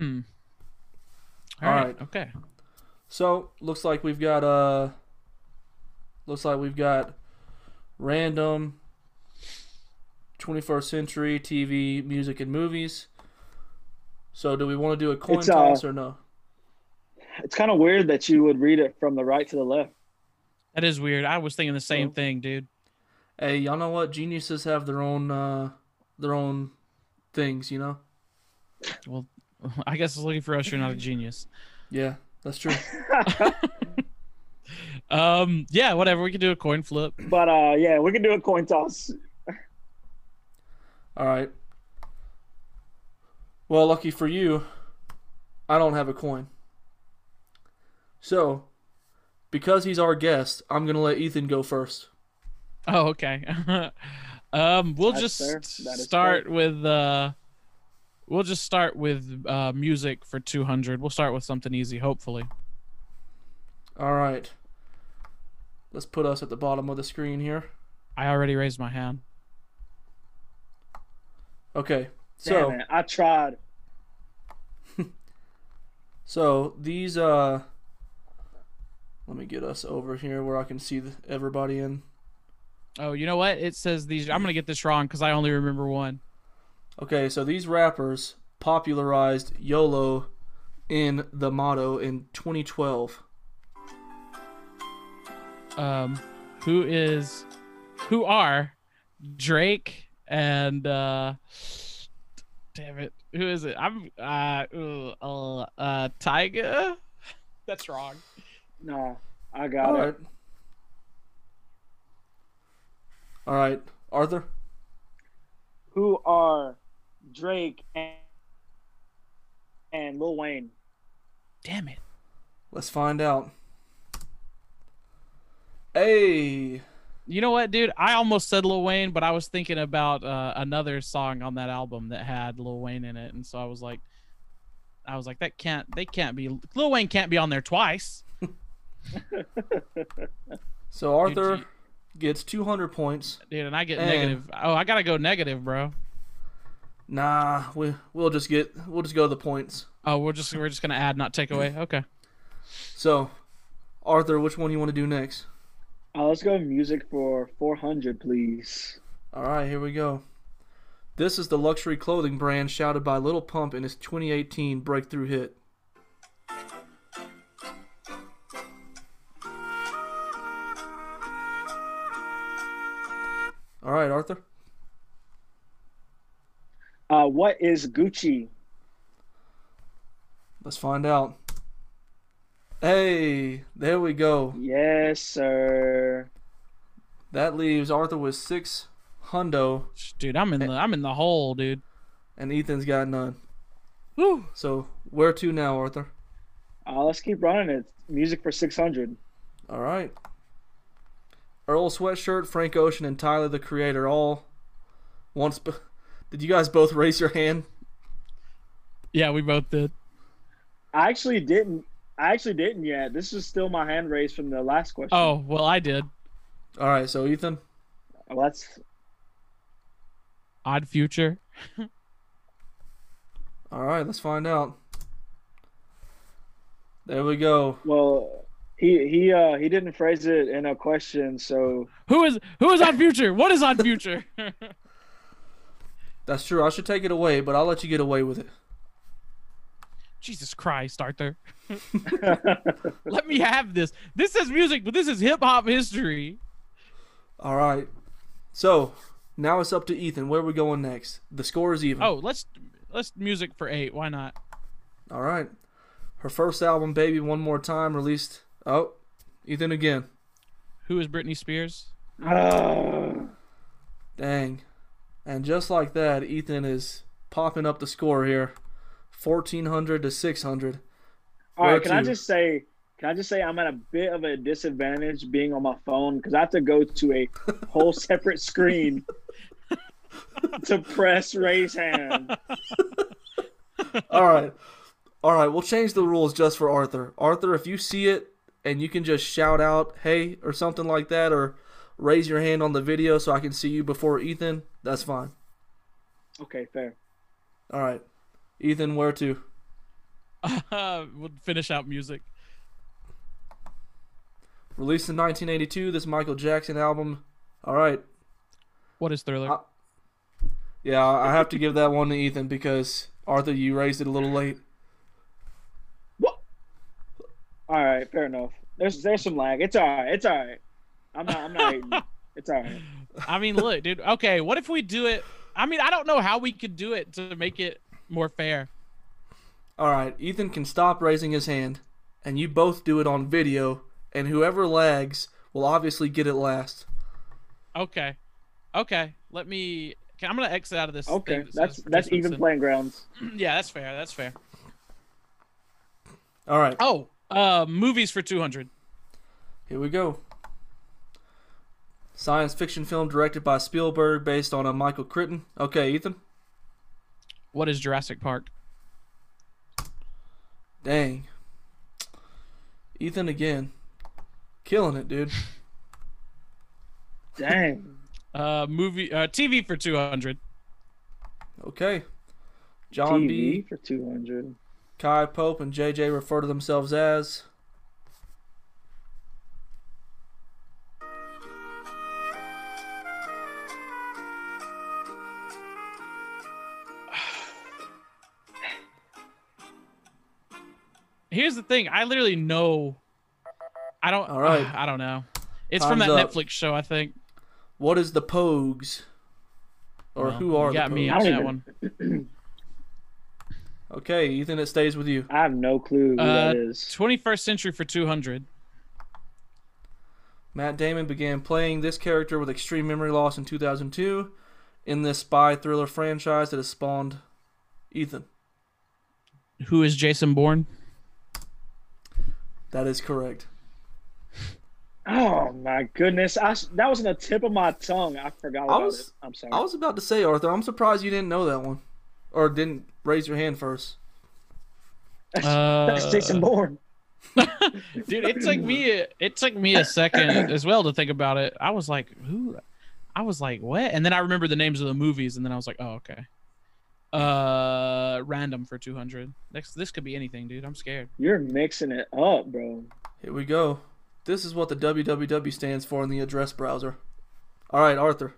All, All right. right. Okay. So looks like we've got uh, looks like we've got random twenty-first century T V, music, and movies. So do we want to do a coin it's, toss uh, or no? It's kind of weird that you would read it from the right to the left. That is weird. I was thinking the same so, thing, dude. Hey, y'all know what? Geniuses have their own uh, their own things, you know? Well, I guess it's looking for us, you're not a genius. Yeah, that's true. um, yeah, whatever. We can do a coin flip. But, uh, yeah, we can do a coin toss. All right. Well, lucky for you, I don't have a coin. So, because he's our guest, I'm going to let Ethan go first. Oh, okay. um, we'll That's just start fair. with uh, we'll just start with uh, music for two hundred. We'll start with something easy, hopefully. All right. Let's put us at the bottom of the screen here. I already raised my hand. Okay, so Damn it, I tried. So these, uh, let me get us over here where I can see the, everybody in. Oh, you know what? It says these. I'm gonna get this wrong because I only remember one. Okay, so these rappers popularized YOLO in the motto in twenty twelve. Um, who is, who are Drake? And uh damn it, who is it? I'm uh uh, uh Tiger. That's wrong. No, I got all it. Right. All right, Arthur. Who are Drake and and Lil Wayne? Damn it. Let's find out. Hey. You know what, dude? I almost said Lil Wayne, but I was thinking about uh, another song on that album that had Lil Wayne in it, and so I was like, I was like, that can't, they can't be, Lil Wayne can't be on there twice. So Arthur dude, gets two hundred points. Dude, and I get and negative. Oh, I gotta go negative, bro. Nah, we we'll just get we'll just go to the points. Oh, we're just we're just gonna add, not take away. Okay. So, Arthur, which one do you want to do next? Uh, let's go music for four hundred, please. All right, here we go. This is the luxury clothing brand shouted by Little Pump in his twenty eighteen breakthrough hit. All right, Arthur. Uh, what is Gucci? Let's find out. Hey, there we go. Yes, sir. That leaves Arthur with six hundo. Dude, I'm in the I'm in the hole, dude. And Ethan's got none. Woo. So where to now, Arthur? Uh, let's keep running it. Music for six hundred. All right. Earl Sweatshirt, Frank Ocean, and Tyler the Creator all once. Be- did you guys both raise your hand? Yeah, we both did. I actually didn't. I actually didn't yet. This is still my hand raised from the last question. Oh, well, I did. All right, so Ethan? Let's... Odd Future. All right, let's find out. There we go. Well, he he uh, he didn't phrase it in a question, so... Who is who is Odd Future? What is Odd Future? That's true. I should take it away, but I'll let you get away with it. Jesus Christ, Arthur. Let me have this. This is music, but this is hip-hop history. All right. So, now it's up to Ethan. Where are we going next? The score is even. Oh, let's let's music for eight. Why not? All right. Her first album, Baby One More Time, released... Oh, Ethan again. Who is Britney Spears? Oh. Dang. And just like that, Ethan is popping up the score here. fourteen hundred to six hundred. All right, can I just say can I just say I'm at a bit of a disadvantage being on my phone because I have to go to a whole separate screen to press raise hand. All right. All right, we'll change the rules just for Arthur. Arthur, if you see it and you can just shout out, hey, or something like that, or raise your hand on the video so I can see you before Ethan, that's fine. Okay, fair. All right. Ethan, where to? Uh, we'll finish out music. Released in nineteen eighty-two, this Michael Jackson album. All right. What is Thriller? I, yeah, I have to give that one to Ethan because, Arthur, you raised it a little late. What? All right, fair enough. There's there's some lag. It's all right. It's all right. I'm not, I'm not hating. It's all right. I mean, look, dude. Okay, what if we do it? I mean, I don't know how we could do it to make it more fair. All right, Ethan can stop raising his hand, and you both do it on video, and whoever lags will obviously get it last. Okay, okay. Let me. Can, I'm gonna exit out of this. Okay, thing that that's that's even playing grounds. Yeah, that's fair. That's fair. All right. Oh, uh, movies for two hundred. Here we go. Science fiction film directed by Spielberg, based on a Michael Crichton. Okay, Ethan. What is Jurassic Park? Dang. Ethan again. Killing it, dude. Dang. Uh, movie, uh, T V for two hundred. Okay. John T V B. for two hundred. Kai Pope and J J refer to themselves as... Here's the thing. I literally know. I don't. All right. Uh, I don't know. It's Time's from that up. Netflix show, I think. What is the Pogues? Or well, who are you got the Pogues? Me on that one. Okay, Ethan, it stays with you. I have no clue who uh, that is. twenty-first Century for two hundred. Matt Damon began playing this character with extreme memory loss in two thousand two in this spy thriller franchise that has spawned Ethan. Who is Jason Bourne? That is correct. Oh my goodness! I, that was on the tip of my tongue. I forgot about I was, it. I'm sorry. I was about to say, Arthur, I'm surprised you didn't know that one, or didn't raise your hand first. That's, uh, that's Jason Bourne. Dude, it took me a, it took me a second as well to think about it. I was like, who? I was like, what? And then I remember the names of the movies, and then I was like, oh, okay. Uh, random for two hundred. Next, this could be anything, dude. I'm scared. You're mixing it up, bro. Here we go. This is what the W W W stands for in the address browser. All right, Arthur.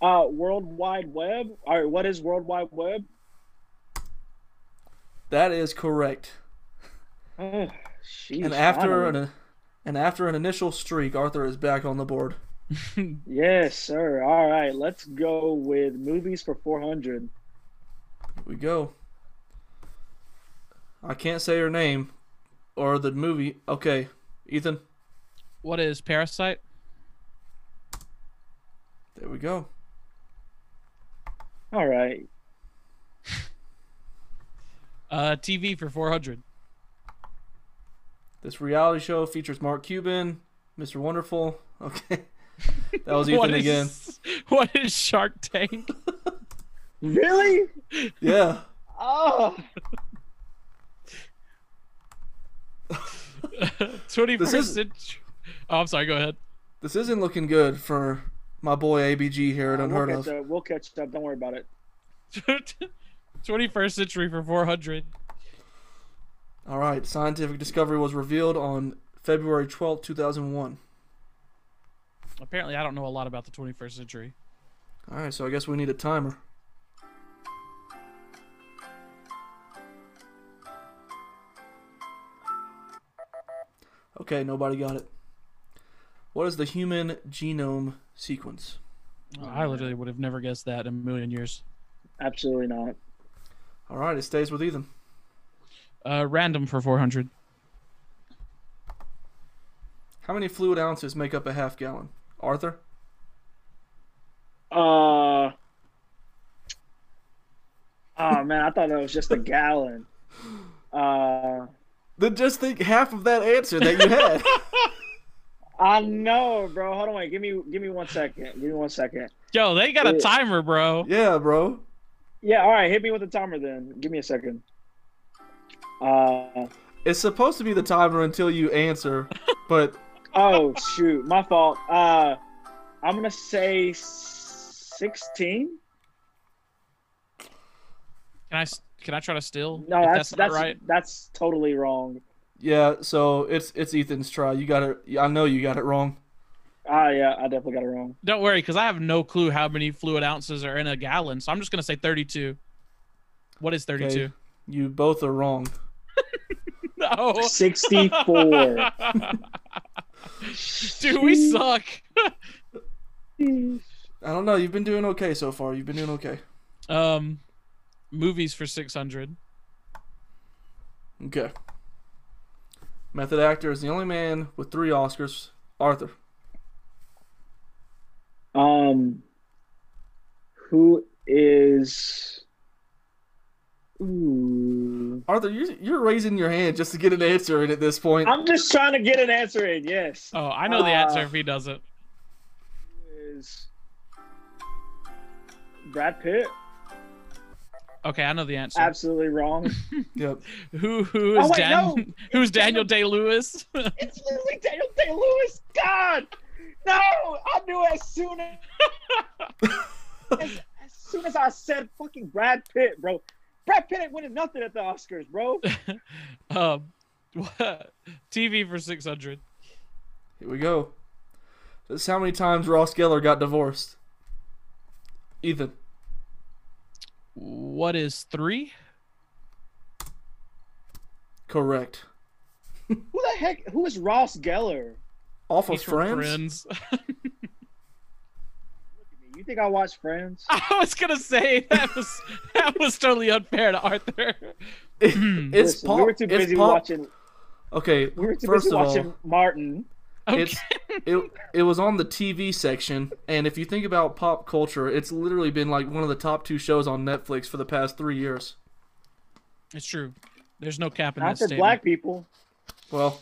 Uh, World Wide Web. All right, what is World Wide Web? That is correct. Oh, sheesh, and after an and after an initial streak, Arthur is back on the board. Yes, sir. All right, let's go with movies for four hundred. Here we go. I can't say her name or the movie. Okay, Ethan. What is Parasite? There we go. All right. uh, T V for four hundred. This reality show features Mark Cuban, Mister Wonderful. Okay. That was Ethan what is, again. What is Shark Tank? Really? Yeah. Oh. twenty-first century. Oh, I'm sorry. Go ahead. This isn't looking good for my boy A B G here at Unheard of. We'll, we'll catch up. Don't worry about it. twenty-first century for four hundred. All right. Scientific discovery was revealed on February twelfth, two thousand one. Apparently, I don't know a lot about the twenty-first century. All right. So I guess we need a timer. Okay, nobody got it. What is the human genome sequence? Oh, I literally would have never guessed that in a million years. Absolutely not. All right, it stays with Ethan. Uh, random for four hundred. How many fluid ounces make up a half gallon? Arthur? Uh. Oh, man, I thought that was just a gallon. Uh. Then just think half of that answer that you had. I know, bro. Hold on, wait. Give me, give me one second. Give me one second. Yo, they got a it, timer, bro. Yeah, bro. Yeah. All right, hit me with the timer then. Give me a second. Uh, it's supposed to be the timer until you answer, but. Oh shoot, my fault. Uh, I'm gonna say sixteen. Can I? Can I try to steal? No, that's that's, that's right. That's totally wrong. Yeah, so it's it's Ethan's try. You got it. I know you got it wrong. Ah, uh, yeah, I definitely got it wrong. Don't worry, because I have no clue how many fluid ounces are in a gallon. So I'm just gonna say thirty-two. What is thirty-two? Okay. You both are wrong. No. sixty-four. Dude, we suck. I don't know. You've been doing okay so far. You've been doing okay. Um. Movies for six hundred. Okay. Method actor is the only man with three Oscars. Arthur. Um. Who is? Ooh. Arthur, you're you're raising your hand just to get an answer in at this point. I'm just trying to get an answer in. Yes. Oh, I know uh, the answer if he doesn't. Is Brad Pitt? Okay, I know the answer. Absolutely wrong. Yep. Who who is oh, wait, Dan no. Who's Daniel Day-Lewis? It's literally Daniel Day-Lewis. God, no! I knew as soon as, as as soon as I said fucking Brad Pitt, bro. Brad Pitt ain't winning nothing at the Oscars, bro. um, what? T V for six hundred. Here we go. That's how many times Ross Geller got divorced. Ethan. What is three? Correct. Who the heck? Who is Ross Geller? Off of He's Friends? Friends. Look at me. You think I watch Friends? I was going to say that was that was totally unfair to Arthur. It, it's Listen, Pop. We were too busy watching. Okay, we were too first busy of watching all, Martin. Okay. It's, it, it was on the T V section, and if you think about pop culture, it's literally been like one of the top two shows on Netflix for the past three years. It's true. There's no cap in that statement. Not for black people. Well,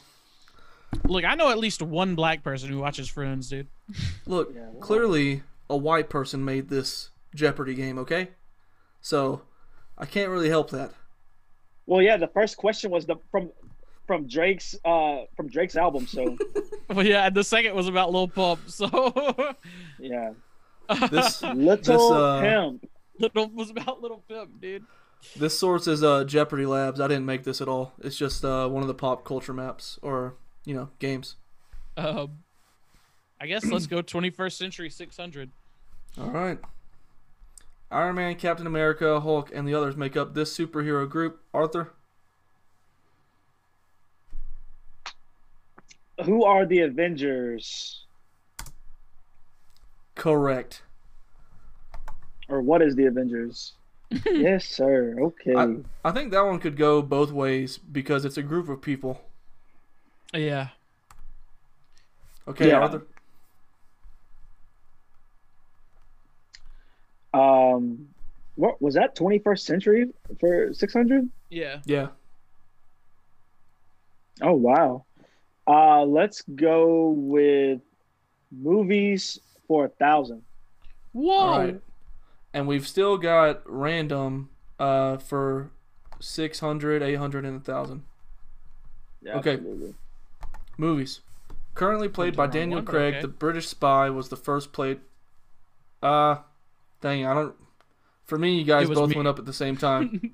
Look, I know at least one black person who watches Friends, dude. Look, yeah, well, clearly a white person made this Jeopardy game, okay? So I can't really help that. Well, yeah, the first question was the from from Drake's uh from Drake's album, so well, yeah, and the second was about Lil Pump, so yeah. This Little this, Pimp. Uh, Little was about Little Pimp, dude. This source is uh Jeopardy Labs. I didn't make this at all. It's just uh one of the pop culture maps or, you know, games. Um I guess let's go twenty-first century six hundred. All right. Iron Man, Captain America, Hulk, and the others make up this superhero group. Arthur? Who are the Avengers? Correct. Or what is the Avengers? Yes, sir. Okay. I, I think that one could go both ways because it's a group of people. Yeah. Okay, yeah. Arthur. Um, what was that? twenty-first century for six hundred? Yeah. Yeah. Oh, wow. Uh, let's go with movies for a thousand. Whoa. All right. And we've still got random uh, for six hundred, eight hundred, and a thousand. Yeah, okay. Absolutely. Movies. Currently played by Daniel remember. Craig, okay. The British spy was the first played. Uh, dang, I don't. For me, you guys both me. went up at the same time.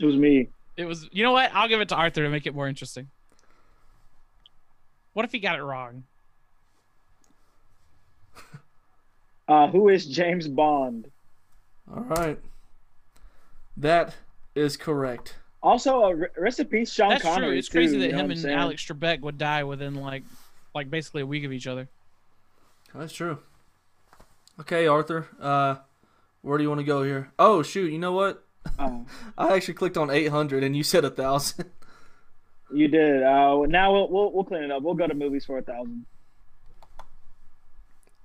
It was me. It was. You know what? I'll give it to Arthur to make it more interesting. What if he got it wrong? Uh, who is James Bond? All right. That is correct. Also, a re recipe Sean That's Connery. That's true. It's too, crazy that him and saying? Alex Trebek would die within, like, like basically a week of each other. That's true. Okay, Arthur. Uh, where do you want to go here? Oh, shoot. You know what? Oh. I actually clicked on eight hundred, and you said a thousand. You did. Uh, now we'll, we'll, we'll clean it up. We'll go to movies for a thousand.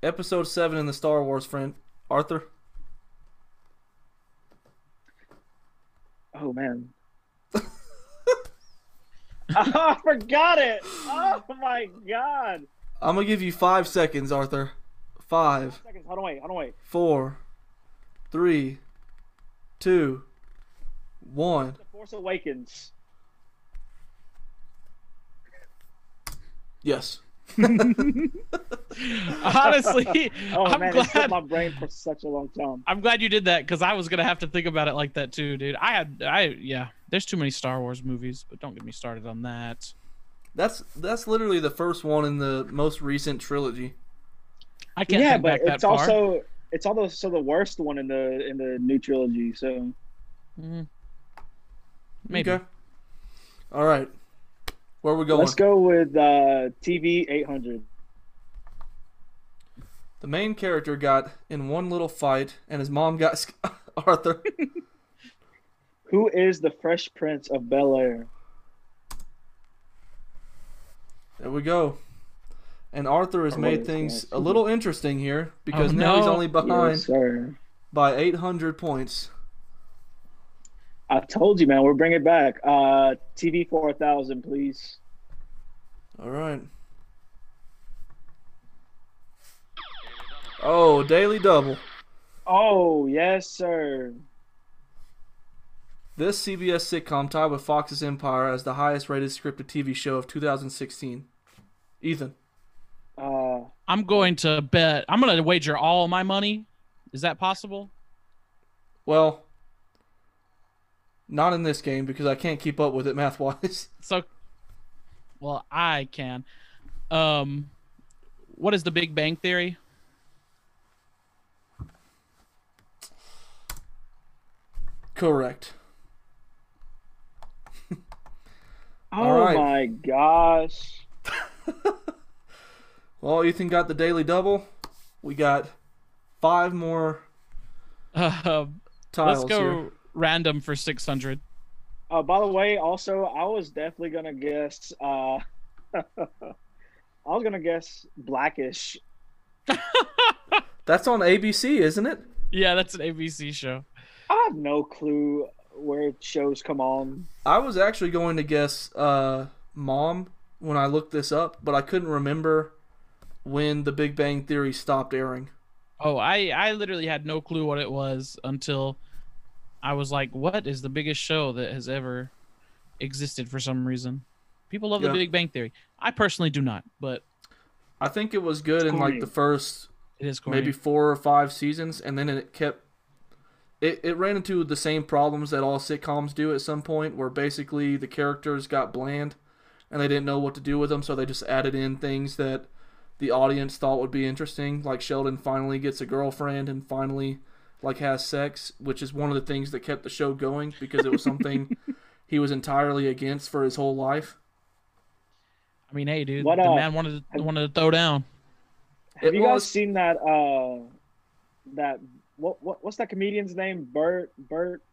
Episode seven in the Star Wars, friend. Arthur? Oh, man. oh, I forgot it. Oh, my God. I'm going to give you five seconds, Arthur. Five. Five seconds. Hold on, wait. Hold on, wait. Four. Three. Two. One. The Force Awakens. Yes. Honestly, oh, I'm man, glad it my brain for such a long time. I'm glad you did that because I was gonna have to think about it like that too, dude. I had, I yeah. There's too many Star Wars movies, but don't get me started on that. That's that's literally the first one in the most recent trilogy. I can't. Yeah, think but back it's that also far. it's also the worst one in the in the new trilogy. So mm. maybe. Okay. All right. Where are we going? Let's go with uh, T V eight hundred. The main character got in one little fight, and his mom got sc Arthur. Who is the Fresh Prince of Bel-Air? There we go. And Arthur has oh, made things a little interesting here because oh, now no. he's only behind yes, by eight hundred points. I told you, man. We'll bring it back. Uh, T V for a thousand, please. All right. Oh, Daily Double. Oh, yes, sir. This C B S sitcom tied with Fox's Empire as the highest-rated scripted T V show of two thousand sixteen. Ethan. Uh, I'm going to bet. I'm going to wager all my money. Is that possible? Well... Not in this game because I can't keep up with it math-wise. So, well, I can. Um, what is the Big Bang Theory? Correct. Oh right. My gosh! Well, Ethan got the Daily Double. We got five more uh, tiles let's go here. Random for six hundred. Uh, by the way, also, I was definitely going to guess... Uh, I was going to guess Blackish. That's on A B C, isn't it? Yeah, that's an A B C show. I have no clue where shows come on. I was actually going to guess uh, Mom when I looked this up, but I couldn't remember when The Big Bang Theory stopped airing. Oh, I, I literally had no clue what it was until I was like, what is the biggest show that has ever existed for some reason? People love yeah. The Big Bang Theory. I personally do not, but... I think it was good in like the first it is maybe four or five seasons, and then it kept... It, it ran into the same problems that all sitcoms do at some point, where basically the characters got bland and they didn't know what to do with them, so they just added in things that the audience thought would be interesting, like Sheldon finally gets a girlfriend and finally like has sex, which is one of the things that kept the show going because it was something he was entirely against for his whole life. I mean, hey, dude, what, uh, the man wanted to, have, wanted to throw down. Have it you was, guys seen that uh, that... What what what's that comedian's name? Bert Bert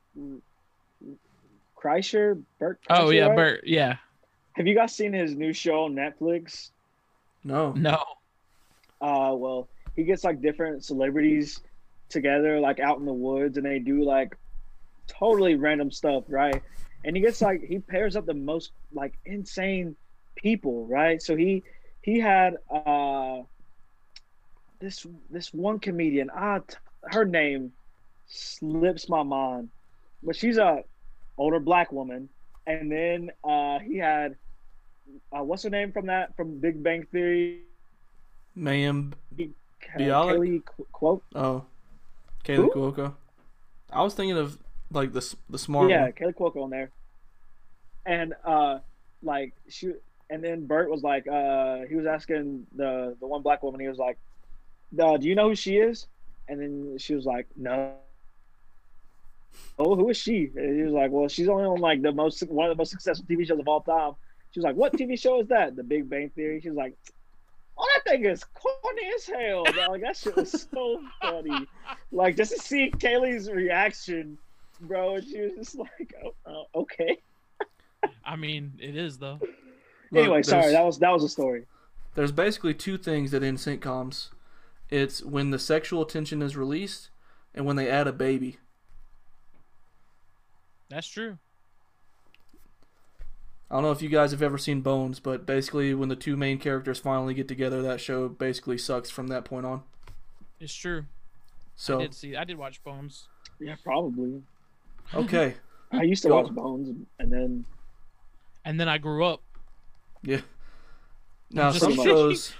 Kreischer? Bert Kreischer, oh yeah, right? Bert, yeah. Have you guys seen his new show on Netflix? No. No. Uh well, he gets like different celebrities together, like out in the woods, and they do like totally random stuff, right? And he gets like he pairs up the most like insane people, right? So he he had uh this this one comedian, ah her name slips my mind, but she's a older black woman. And then uh, he had uh, what's her name from that from Big Bang Theory? Mayim Bialik. Quote. Oh, Kaylee Cuoco. I was thinking of like the the smart yeah, one. Yeah, Kaylee Cuoco on there. And uh, like she, and then Bert was like, uh, he was asking the the one black woman. He was like, uh, "Do you know who she is?" And then she was like, "No. Oh, who is she?" And he was like, "Well, she's only on like the most one of the most successful T V shows of all time." She was like, "What T V show is that?" "The Big Bang Theory." She was like, "Oh, that thing is corny as hell." Bro. Like that shit was so funny. Like just to see Kaylee's reaction, bro. And she was just like, "Oh, uh, okay." I mean, it is though. Look, anyway, sorry that was that was a story. There's basically two things that end sitcoms. It's when the sexual tension is released and when they add a baby. That's true. I don't know if you guys have ever seen Bones, but basically when the two main characters finally get together, that show basically sucks from that point on. It's true. So I did see I did watch Bones. Yeah, probably. Okay. I used to Go. watch Bones and then And then I grew up. Yeah. Now some shows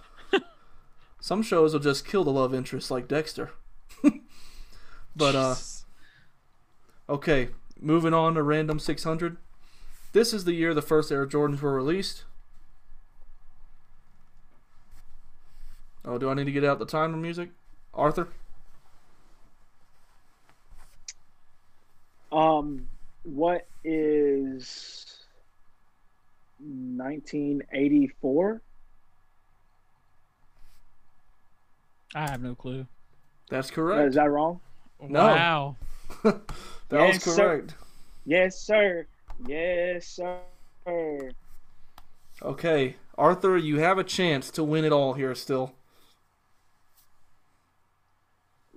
Some shows will just kill the love interest, like Dexter. But, uh... okay, moving on to Random six hundred. This is the year the first Air Jordans were released. Oh, do I need to get out the timer music? Arthur? Um, what is... nineteen eighty-four? I have no clue. That's correct. Is that wrong? Wow. No. That yes, was correct. Sir. Yes, sir. Yes, sir. Okay. Arthur, you have a chance to win it all here still.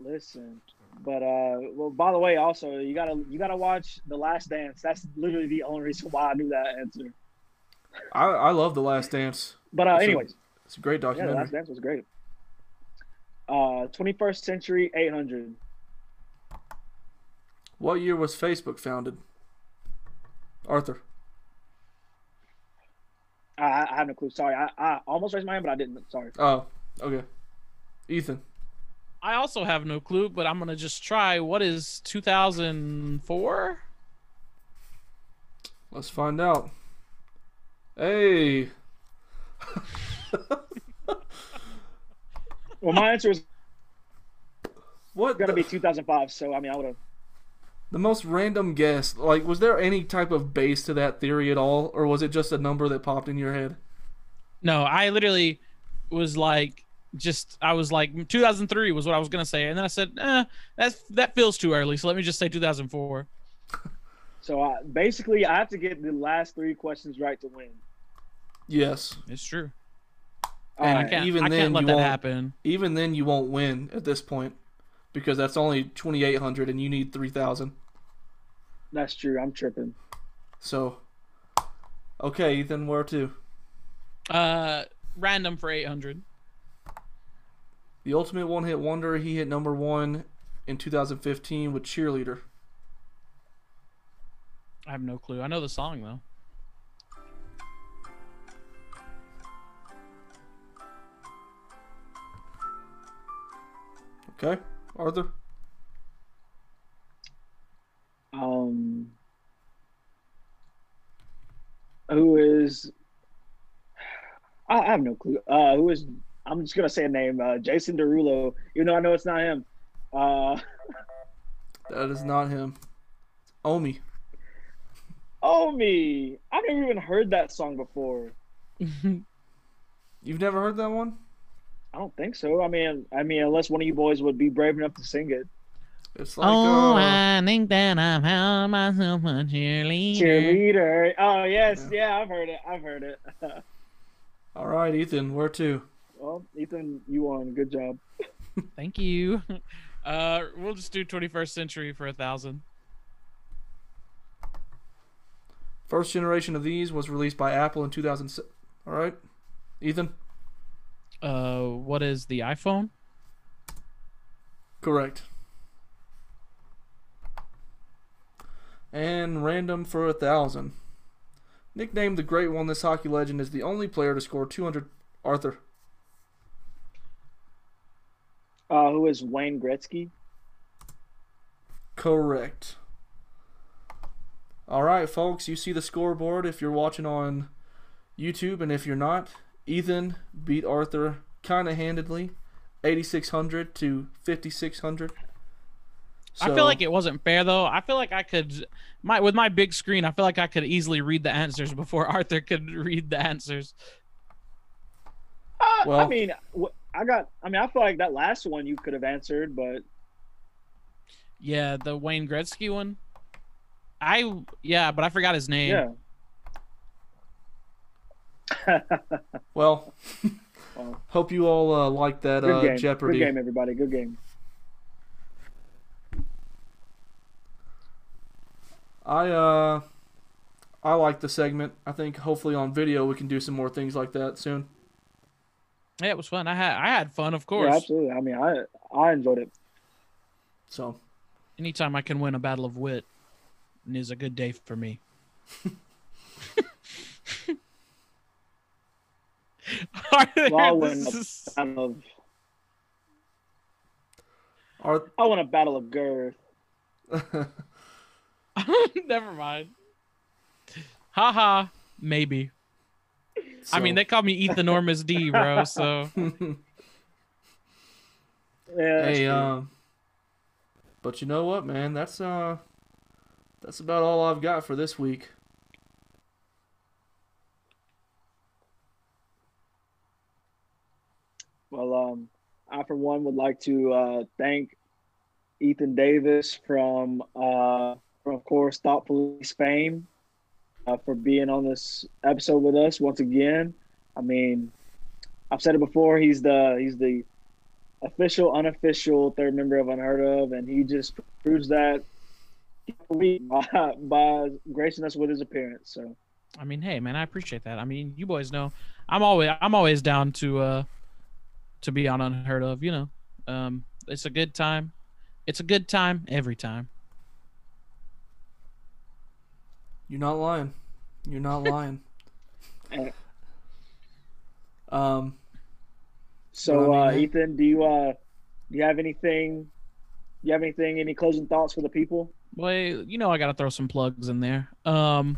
Listen. But, uh, well, by the way, also, you gotta, you gotta watch The Last Dance. That's literally the only reason why I knew that answer. I, I love The Last Dance. But, uh, it's anyways. A, it's a great documentary. Yeah, The Last Dance was great. Uh, twenty-first century eight hundred. What year was Facebook founded? Arthur. I, I have no clue. Sorry, I, I almost raised my hand, but I didn't. Sorry. Oh, okay. Ethan. I also have no clue, but I'm gonna just try. What is two thousand four? Let's find out. Hey. Well, my answer is what gotta the... be two thousand five. So I mean, I would have the most random guess. Like, was there any type of base to that theory at all, or was it just a number that popped in your head? No, I literally was like, just I was like, two thousand three was what I was gonna say, and then I said, eh, that's that feels too early. So let me just say two thousand four. So I, basically, I have to get the last three questions right to win. Yes, it's true. And I can't, even I can't then, let you that happen. Even then, you won't win at this point because that's only twenty-eight hundred and you need three thousand. That's true. I'm tripping. So, okay, Ethan, where to? Uh, random for eight hundred. The Ultimate One Hit Wonder. He hit number one in two thousand fifteen with Cheerleader. I have no clue. I know the song, though. Okay, Arthur. Um, who is? I, I have no clue. Uh, who is? I'm just gonna say a name. Uh, Jason Derulo. You know, I know it's not him. Uh, that is not him. It's Omi. Omi. I've never even heard that song before. You've never heard that one? I don't think so. I mean, I mean, unless one of you boys would be brave enough to sing it. It's like, oh, uh, I think that I've found myself a cheerleader. Cheerleader. Oh yes, yeah, yeah, I've heard it. I've heard it. All right, Ethan, where to? Well, Ethan, you won. Good job. Thank you. Uh, we'll just do twenty-first century for a thousand. First generation of these was released by Apple in two thousand six. All right, Ethan. Uh, what is the iPhone? Correct. And random for a thousand. Nicknamed the Great One, this hockey legend is the only player to score two hundred. Arthur. Uh, who is Wayne Gretzky? Correct. All right, folks, you see the scoreboard if you're watching on YouTube, and if you're not, Ethan beat Arthur kind of handedly, eighty-six hundred to fifty-six hundred. So, I feel like it wasn't fair, though. I feel like I could, my with my big screen, I feel like I could easily read the answers before Arthur could read the answers. Uh, well, I mean, I got. I mean, I feel like that last one you could have answered, but yeah, the Wayne Gretzky one. I yeah, but I forgot his name. Yeah. Well, well, hope you all uh, like that good uh, game. Jeopardy. Good game, everybody. Good game. I uh, I like the segment. I think hopefully on video we can do some more things like that soon. Yeah, it was fun. I had I had fun, of course. Yeah, absolutely. I mean, I I enjoyed it. So, anytime I can win a battle of wit, it is a good day for me. Arthur, well, I won is... a battle of. Arth... I won a battle of girth. Never mind. Haha. Ha. Maybe. So... I mean, they call me Ethanormous D, bro. So. Yeah. Hey, um. Uh, but you know what, man? That's uh. That's about all I've got for this week. Well, um, I, for one, would like to uh, thank Ethan Davis from, uh, from, of course, Thought Police fame uh, for being on this episode with us once again. I mean, I've said it before, he's the he's the official, unofficial third member of Unheard of, and he just proves that by, by gracing us with his appearance. So, I mean, hey, man, I appreciate that. I mean, you boys know I'm always, I'm always down to uh, – to be on Unheard of, you know. Um, it's a good time. It's a good time every time. You're not lying. You're not lying. um. So, uh, Ethan, do you uh, do you have anything? Do you have anything? Any closing thoughts for the people? Well, you know, I gotta throw some plugs in there. Um.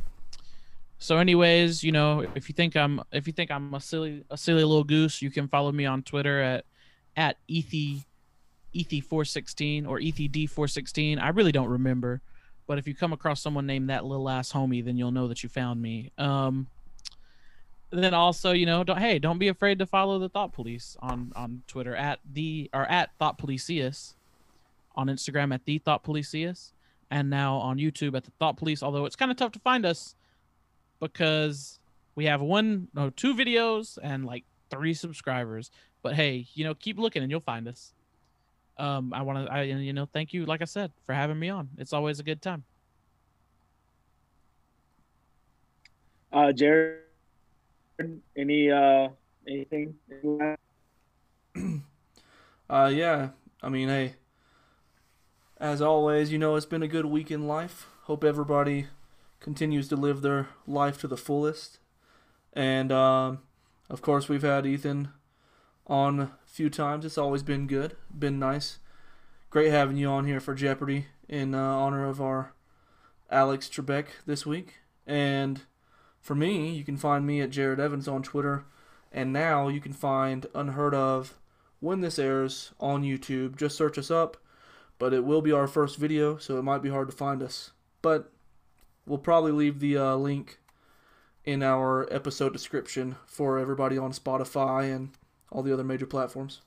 So anyways, you know, if you think I'm if you think I'm a silly a silly little goose, you can follow me on Twitter at at Ethy Ethy four sixteen or Ethy D four sixteen. I really don't remember, but if you come across someone named that little ass homie, then you'll know that you found me. Um then also, you know, don't hey, don't be afraid to follow the Thought Police on on Twitter at the or at Thought Policeus, on Instagram at the Thought Policeus, and now on YouTube at the Thought Police, although it's kind of tough to find us because we have one, no, two videos and like three subscribers. But hey, you know, keep looking and you'll find us. Um, I want to, I you know, thank you, like I said, for having me on. It's always a good time. Uh, Jared, Any uh anything? uh yeah. I mean, hey, as always, you know, it's been a good week in life. Hope everybody continues to live their life to the fullest. And um, of course, we've had Ethan on a few times. It's always been good, been nice. Great having you on here for Jeopardy in uh, honor of our Alex Trebek this week. And for me, you can find me at Jared Evans on Twitter. And now you can find Unheard Of when this airs on YouTube. Just search us up. But it will be our first video, so it might be hard to find us. But we'll probably leave the uh, link in our episode description for everybody on Spotify and all the other major platforms.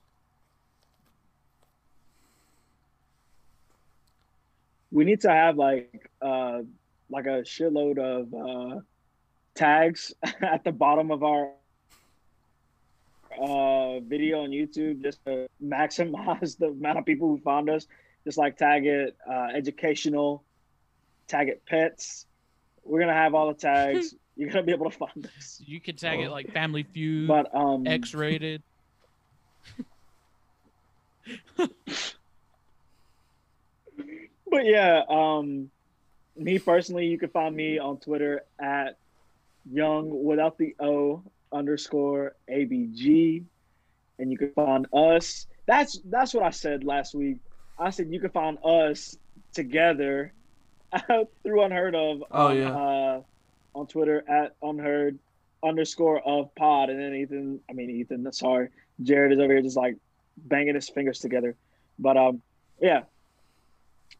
We need to have like uh, like a shitload of uh, tags at the bottom of our uh, video on YouTube just to maximize the amount of people who found us. Just like tag it uh, educational, tag it pets. We're gonna have all the tags. You're gonna be able to find us. You can tag oh. it like Family Feud, but um, X-rated. But yeah, um, me personally, you can find me on Twitter at young without the O underscore A B G, and you can find us. That's that's what I said last week. I said you can find us together through Unheard Of. Oh on, yeah. Uh, on Twitter at unheard underscore of pod, and then Ethan. I mean Ethan. Sorry, Jared is over here just like banging his fingers together. But um, yeah,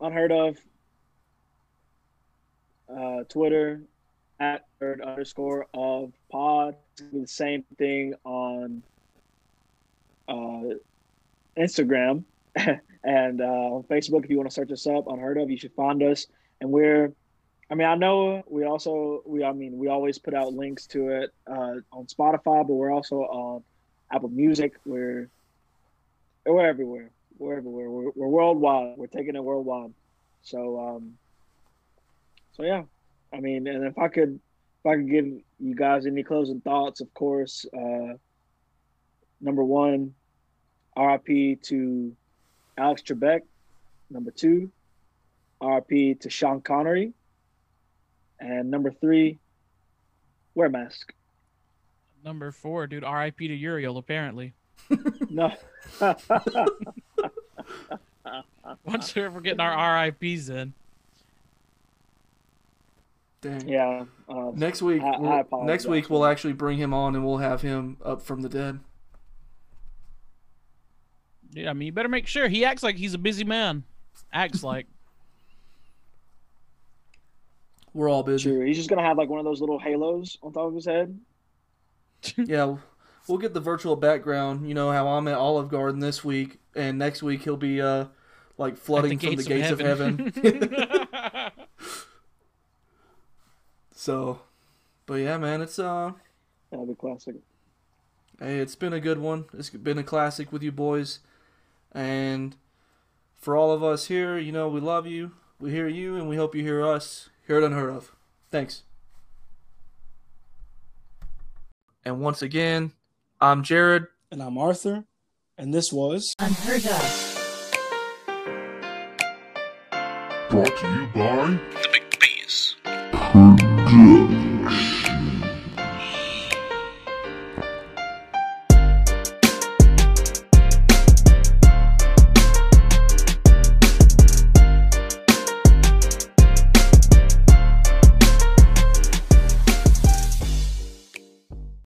Unheard Of. Uh, Twitter at unheard underscore of pod. It's gonna be the same thing on uh, Instagram. And uh, on Facebook, if you want to search us up, Unheard Of, you should find us. And we're, I mean, I know we also, we, I mean, we always put out links to it uh, on Spotify, but we're also on Apple Music. We're, we're everywhere. We're everywhere. We're, we're worldwide. We're taking it worldwide. So, um, so yeah. I mean, and if I could, if I could give you guys any closing thoughts, of course, uh, number one, R I P to Alex Trebek. Number two, R I P to Sean Connery. And number three, wear a mask. Number four, dude, R I P to Uriel, apparently. No. Once we're getting our R I Ps in. Dang. Yeah. Uh, next week, I, we'll, I next week we'll actually bring him on and we'll have him up from the dead. Dude, I mean, you better make sure he acts like he's a busy man. Acts like. We're all busy. True. He's just going to have like one of those little halos on top of his head. Yeah, we'll get the virtual background. You know how I'm at Olive Garden this week, and next week he'll be uh, like flooding the from the gates of heaven. heaven. So, but yeah, man, it's... uh. That'll be classic. Hey, it's been a good one. It's been a classic with you boys. And for all of us here, you know, we love you, we hear you, and we hope you hear us here at Unheard Of. Thanks. And once again, I'm Jared. And I'm Arthur. And this was Unheard Of. Brought to you by The Big Bass.